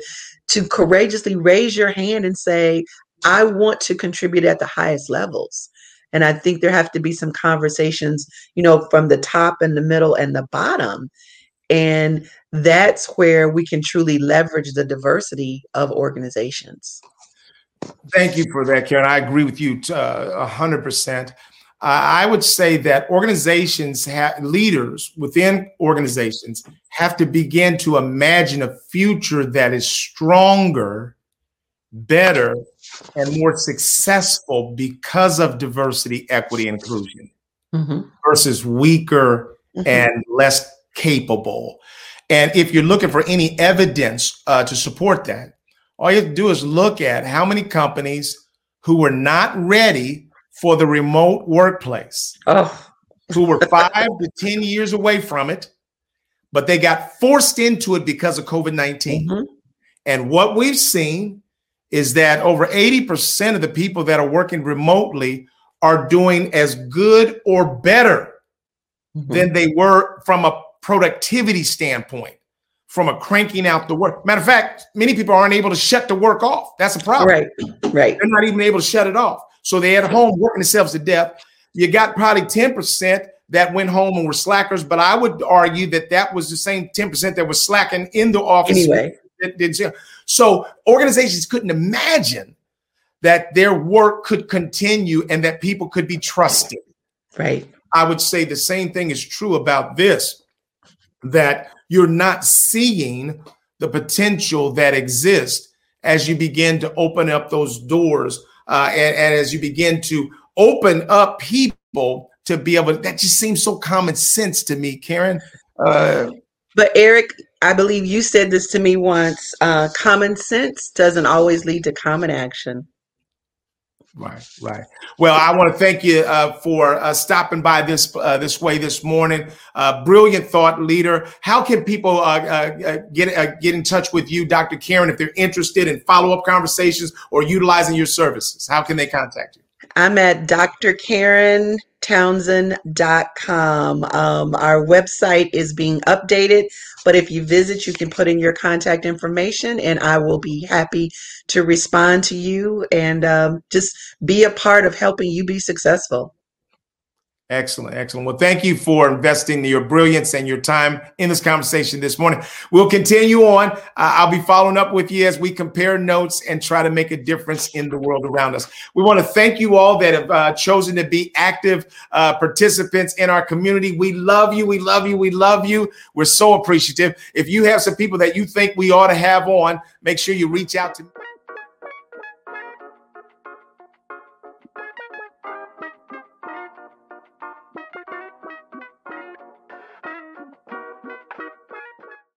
courageously raise your hand and say, I want to contribute at the highest levels. And I think there have to be some conversations, you know, from the top and the middle and the bottom. And that's where we can truly leverage the diversity of organizations. Thank you for that, Karen. I agree with you 100%. I would say that organizations, leaders within organizations have to begin to imagine a future that is stronger, better, and more successful because of diversity, equity, and inclusion versus weaker and less capable. And if you're looking for any evidence to support that, all you have to do is look at how many companies who were not ready for the remote workplace, who were 5 to 10 years away from it, but they got forced into it because of COVID-19. And what we've seen is that over 80% of the people that are working remotely are doing as good or better than they were from a productivity standpoint, from a cranking out the work. Matter of fact, many people aren't able to shut the work off. That's a problem. Right. They're not even able to shut it off. So they're at home working themselves to death. You got probably 10% that went home and were slackers, but I would argue that that was the same 10% that was slacking in the office. Anyway. So organizations couldn't imagine that their work could continue and that people could be trusted. Right. I would say the same thing is true about this, that you're not seeing the potential that exists as you begin to open up those doors and as you begin to open up people to be able to, that just seems so common sense to me, Karen. But Eric, I believe you said this to me once, common sense doesn't always lead to common action. Right. Well, I want to thank you for stopping by this way this morning. Brilliant thought leader. How can people get in touch with you, Dr. Karen, if they're interested in follow-up conversations or utilizing your services? How can they contact you? I'm at DrKarenTownsend.com. Our website is being updated, but if you visit, you can put in your contact information and I will be happy to respond to you and just be a part of helping you be successful. Excellent, excellent. Well, thank you for investing your brilliance and your time in this conversation this morning. We'll continue on. I'll be following up with you as we compare notes and try to make a difference in the world around us. We want to thank you all that have chosen to be active participants in our community. We love you. We love you. We love you. We're so appreciative. If you have some people that you think we ought to have on, make sure you reach out to me.